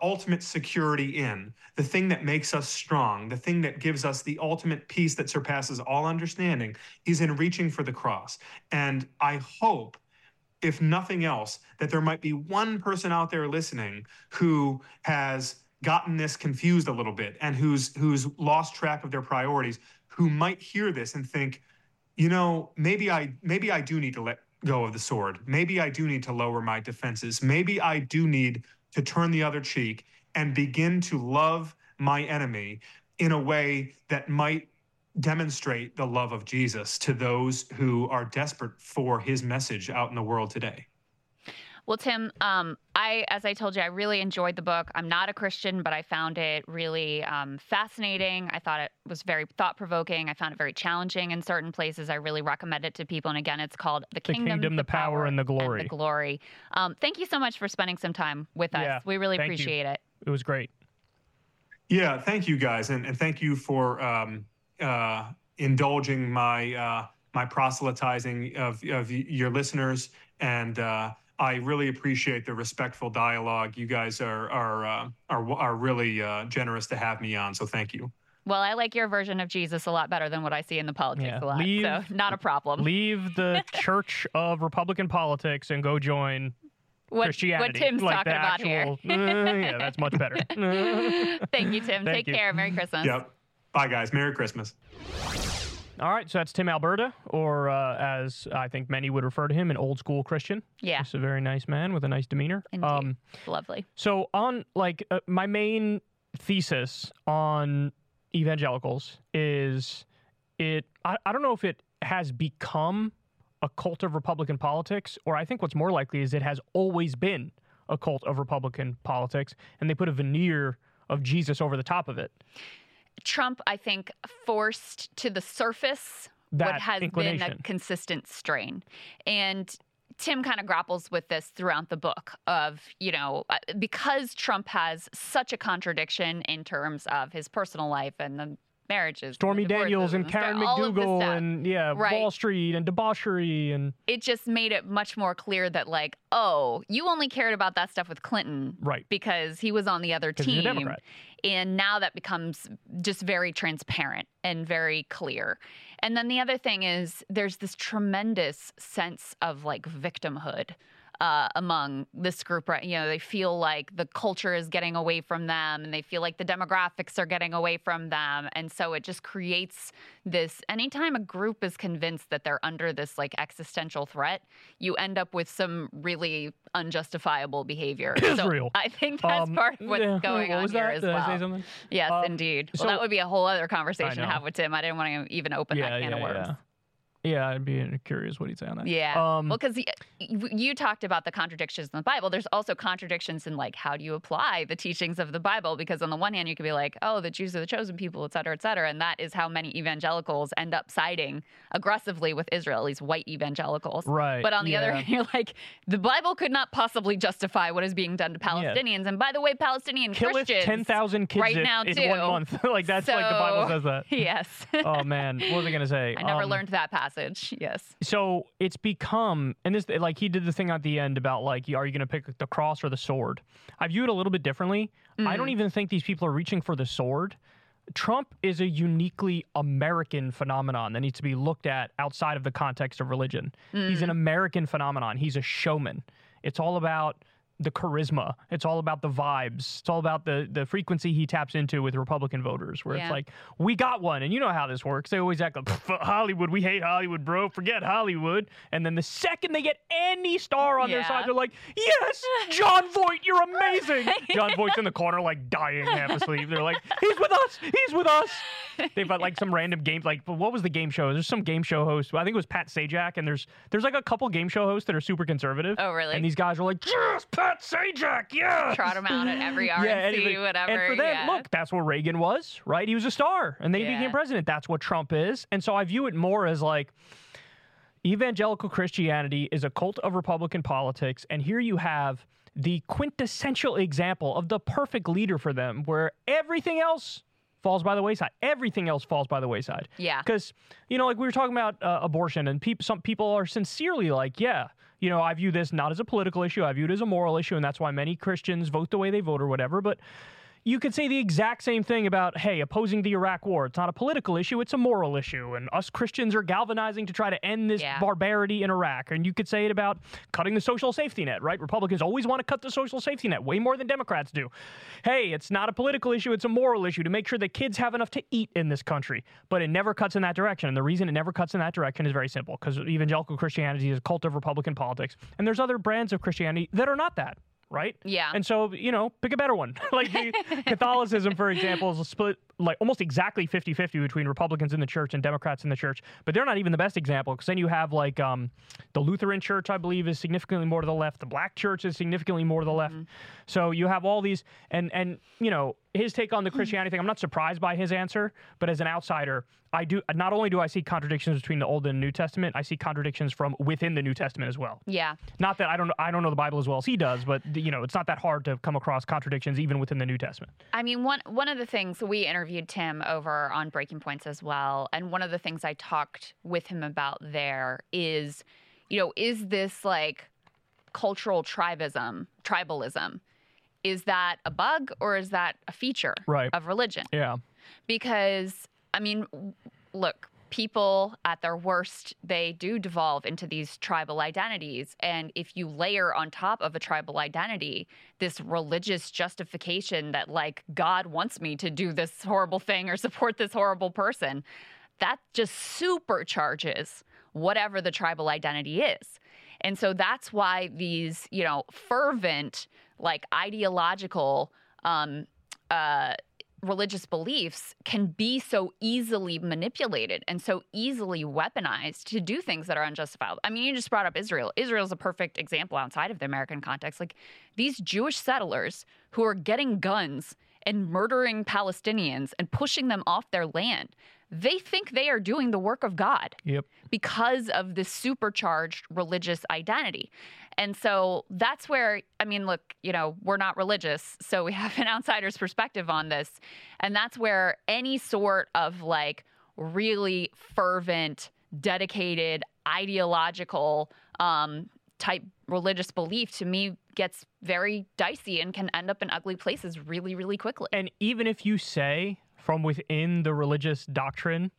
ultimate security in, the thing that makes us strong, the thing that gives us the ultimate peace that surpasses all understanding, is in reaching for the cross. And I hope, if nothing else, that there might be one person out there listening who has gotten this confused a little bit and who's lost track of their priorities, who might hear this and think, you know, maybe I do need to let go of the sword. Maybe I do need to lower my defenses. Maybe I do need to turn the other cheek and begin to love my enemy in a way that might demonstrate the love of Jesus to those who are desperate for his message out in the world today. Well, Tim, as I told you, I really enjoyed the book. I'm not a Christian, but I found it really fascinating. I thought it was very thought-provoking. I found it very challenging in certain places. I really recommend it to people. And again, it's called The Kingdom, the Power, and the Glory. Thank you so much for spending some time with us. Yeah, we really appreciate it. It was great. Yeah, thank you, guys. And thank you for indulging my proselytizing of your listeners. And I really appreciate the respectful dialogue. You guys are really generous to have me on, so thank you. Well, I like your version of Jesus a lot better than what I see in the politics a lot, so not a problem. Leave the Church of Republican Politics and go join Christianity. What Tim's talking about here. Yeah, that's much better. Thank you, Tim. Take care. Merry Christmas. Yep. Bye, guys. Merry Christmas. All right, so that's Tim Alberta, or as I think many would refer to him, an old-school Christian. Yeah. Just a very nice man with a nice demeanor. Indeed. Lovely. So on, my main thesis on evangelicals is I don't know if it has become a cult of Republican politics, or I think what's more likely is it has always been a cult of Republican politics, and they put a veneer of Jesus over the top of it. Trump, I think, forced to the surface what has been a consistent strain. And Tim kind of grapples with this throughout the book of, you know, because Trump has such a contradiction in terms of his personal life and the marriages. Stormy Daniels and Karen McDougal and, yeah, right. Wall Street and debauchery. And it just made it much more clear that, like, oh, you only cared about that stuff with Clinton. Right. Because he was on the other team. He's a Democrat. And now that becomes just very transparent and very clear. And then the other thing is there's this tremendous sense of, like, victimhood among this group, right? You know, they feel like the culture is getting away from them and they feel like the demographics are getting away from them. And so it just creates this, anytime a group is convinced that they're under this like existential threat, you end up with some really unjustifiable behavior. Israel. So I think that's part of what's going on here as well. Did I say something? Yes, indeed. Well, so, that would be a whole other conversation to have with Tim. I didn't want to even open that can of worms. Yeah. Yeah, I'd be curious what he'd say on that. Yeah, well, because you talked about the contradictions in the Bible. There's also contradictions in, like, how do you apply the teachings of the Bible? Because on the one hand, you could be like, oh, the Jews are the chosen people, et cetera, and that is how many evangelicals end up siding aggressively with Israel, at least white evangelicals. Right. But on the other hand, you're like, the Bible could not possibly justify what is being done to Palestinians. Yeah. And by the way, Palestinian Christians 10,000 kids right now in 1 month. Like, that's like the Bible says that. Yes. Oh, man. What was I going to say? I never learned that passage. Yes. So it's become, and this, like, he did the thing at the end about, like, are you going to pick the cross or the sword? I view it a little bit differently. I don't even think these people are reaching for the sword. Trump is a uniquely American phenomenon that needs to be looked at outside of the context of religion. He's an American phenomenon. He's a showman. It's all about the charisma. It's all about the vibes. It's all about the frequency he taps into with Republican voters, where it's like, we got one. And you know how this works. They always act like, Hollywood, we hate Hollywood, bro. Forget Hollywood. And then the second they get any star on their side, they're like, yes, John Voight, you're amazing. John Voight's in the corner, like, dying half asleep. They're like, he's with us. He's with us. They've got, like, some random game. Like, what was the game show? There's some game show host. I think it was Pat Sajak. And there's like a couple game show hosts that are super conservative. Oh, really? And these guys are like, yes, Pat Sajak, yes! Trot him out at every RNC, whatever. And for them, look, that's what Reagan was, right? He was a star, and they became president. That's what Trump is. And so I view it more as, like, evangelical Christianity is a cult of Republican politics, and here you have the quintessential example of the perfect leader for them, where everything else falls by the wayside. Everything else falls by the wayside. Yeah. Because, you know, like, we were talking about abortion, and some people are sincerely like, you know, I view this not as a political issue. I view it as a moral issue, and that's why many Christians vote the way they vote or whatever. But you could say the exact same thing about, hey, opposing the Iraq war. It's not a political issue. It's a moral issue. And us Christians are galvanizing to try to end this barbarity in Iraq. And you could say it about cutting the social safety net, right? Republicans always want to cut the social safety net way more than Democrats do. Hey, it's not a political issue. It's a moral issue to make sure that kids have enough to eat in this country. But it never cuts in that direction. And the reason it never cuts in that direction is very simple, because evangelical Christianity is a cult of Republican politics. And there's other brands of Christianity that are not that. Right? Yeah. And so, you know, pick a better one. Like, the Catholicism, for example, is a split, like, almost exactly 50-50 between Republicans in the church and Democrats in the church. But they're not even the best example, because then you have, like, the Lutheran church, I believe, is significantly more to the left. The black church is significantly more to the left. So you have all these, and you know, his take on the Christianity thing, I'm not surprised by his answer, but as an outsider, I do, not only do I see contradictions between the Old and New Testament, I see contradictions from within the New Testament as well. Yeah. Not that I don't know the Bible as well as he does, but, you know, it's not that hard to come across contradictions even within the New Testament. I mean, one of the things, we interviewed Tim over on Breaking Points as well, and one of the things I talked with him about there is, you know, is this, like, cultural tribalism? Is that a bug or is that a feature of religion? Yeah. Because, I mean, look, people at their worst, they do devolve into these tribal identities. And if you layer on top of a tribal identity this religious justification that, like, God wants me to do this horrible thing or support this horrible person, that just supercharges whatever the tribal identity is. And so that's why these, you know, fervent, like, ideological religious beliefs can be so easily manipulated and so easily weaponized to do things that are unjustifiable. I mean, you just brought up Israel. Israel is a perfect example outside of the American context. Like, these Jewish settlers who are getting guns and murdering Palestinians and pushing them off their land, they think they are doing the work of God because of this supercharged religious identity. And so that's where, I mean, look, you know, we're not religious, so we have an outsider's perspective on this. And that's where any sort of like really fervent, dedicated, ideological type religious belief to me gets very dicey and can end up in ugly places really, really quickly. And even if you say from within the religious doctrine,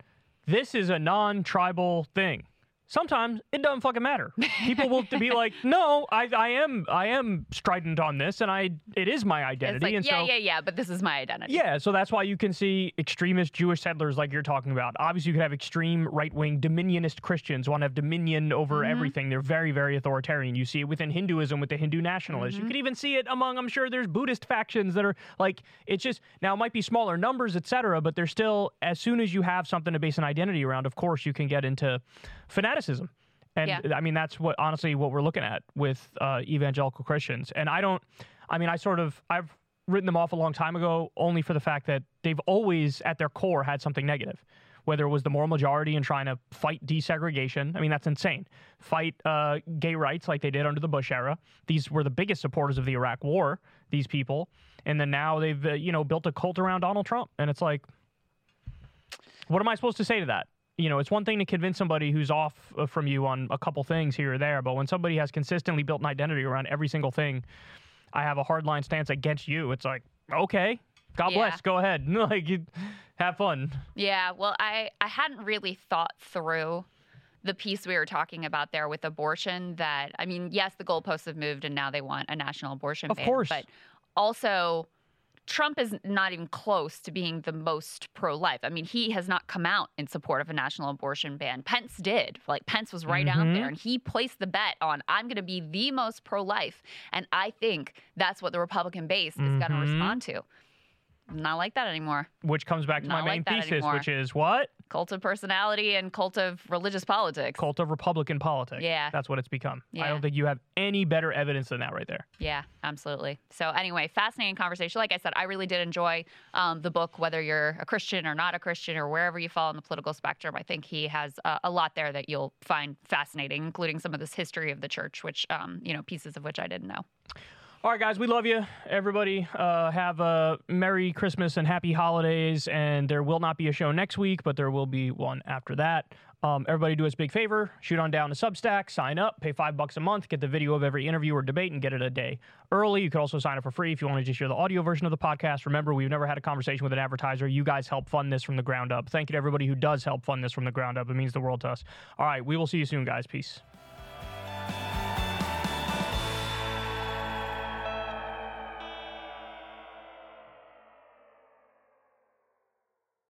this is a non-tribal thing, sometimes it doesn't fucking matter. People will be like, no, I am strident on this, and it is my identity. It's like, and but this is my identity. Yeah, so that's why you can see extremist Jewish settlers like you're talking about. Obviously, you could have extreme right-wing dominionist Christians want to have dominion over everything. They're very, very authoritarian. You see it within Hinduism with the Hindu nationalists. You could even see it among, I'm sure, there's Buddhist factions that are like, it's just, now it might be smaller numbers, etc., but they're still, as soon as you have something to base an identity around, of course, you can get into fanaticism. And I mean, that's what, honestly, what we're looking at with evangelical Christians. And I've written them off a long time ago, only for the fact that they've always at their core had something negative, whether it was the Moral Majority and trying to fight desegregation. I mean, that's insane. Fight gay rights like they did under the Bush era. These were the biggest supporters of the Iraq War, these people. And then now they've, built a cult around Donald Trump. And it's like, what am I supposed to say to that? You know, it's one thing to convince somebody who's off from you on a couple things here or there, but when somebody has consistently built an identity around every single thing, I have a hardline stance against you. It's like, okay, God bless, go ahead. Like, have fun. Yeah, well, I hadn't really thought through the piece we were talking about there with abortion that, I mean, yes, the goalposts have moved and now they want a national abortion ban. Of course. But also, Trump is not even close to being the most pro-life. I mean, he has not come out in support of a national abortion ban. Pence did. Like, Pence was right out there, and he placed the bet on, I'm going to be the most pro-life. And I think that's what the Republican base is going to respond to. Not like that anymore. Which comes back to my main thesis, which is what? Cult of personality and cult of religious politics. Cult of Republican politics. Yeah. That's what it's become. Yeah. I don't think you have any better evidence than that right there. Yeah, absolutely. So anyway, fascinating conversation. Like I said, I really did enjoy the book, whether you're a Christian or not a Christian or wherever you fall on the political spectrum. I think he has a lot there that you'll find fascinating, including some of this history of the church, which, pieces of which I didn't know. All right, guys, we love you. Everybody, have a Merry Christmas and Happy Holidays. And there will not be a show next week, but there will be one after that. Everybody do us a big favor. Shoot on down to Substack, sign up, pay $5 a month, get the video of every interview or debate, and get it a day early. You can also sign up for free if you want to just hear the audio version of the podcast. Remember, we've never had a conversation with an advertiser. You guys help fund this from the ground up. Thank you to everybody who does help fund this from the ground up. It means the world to us. All right, we will see you soon, guys. Peace.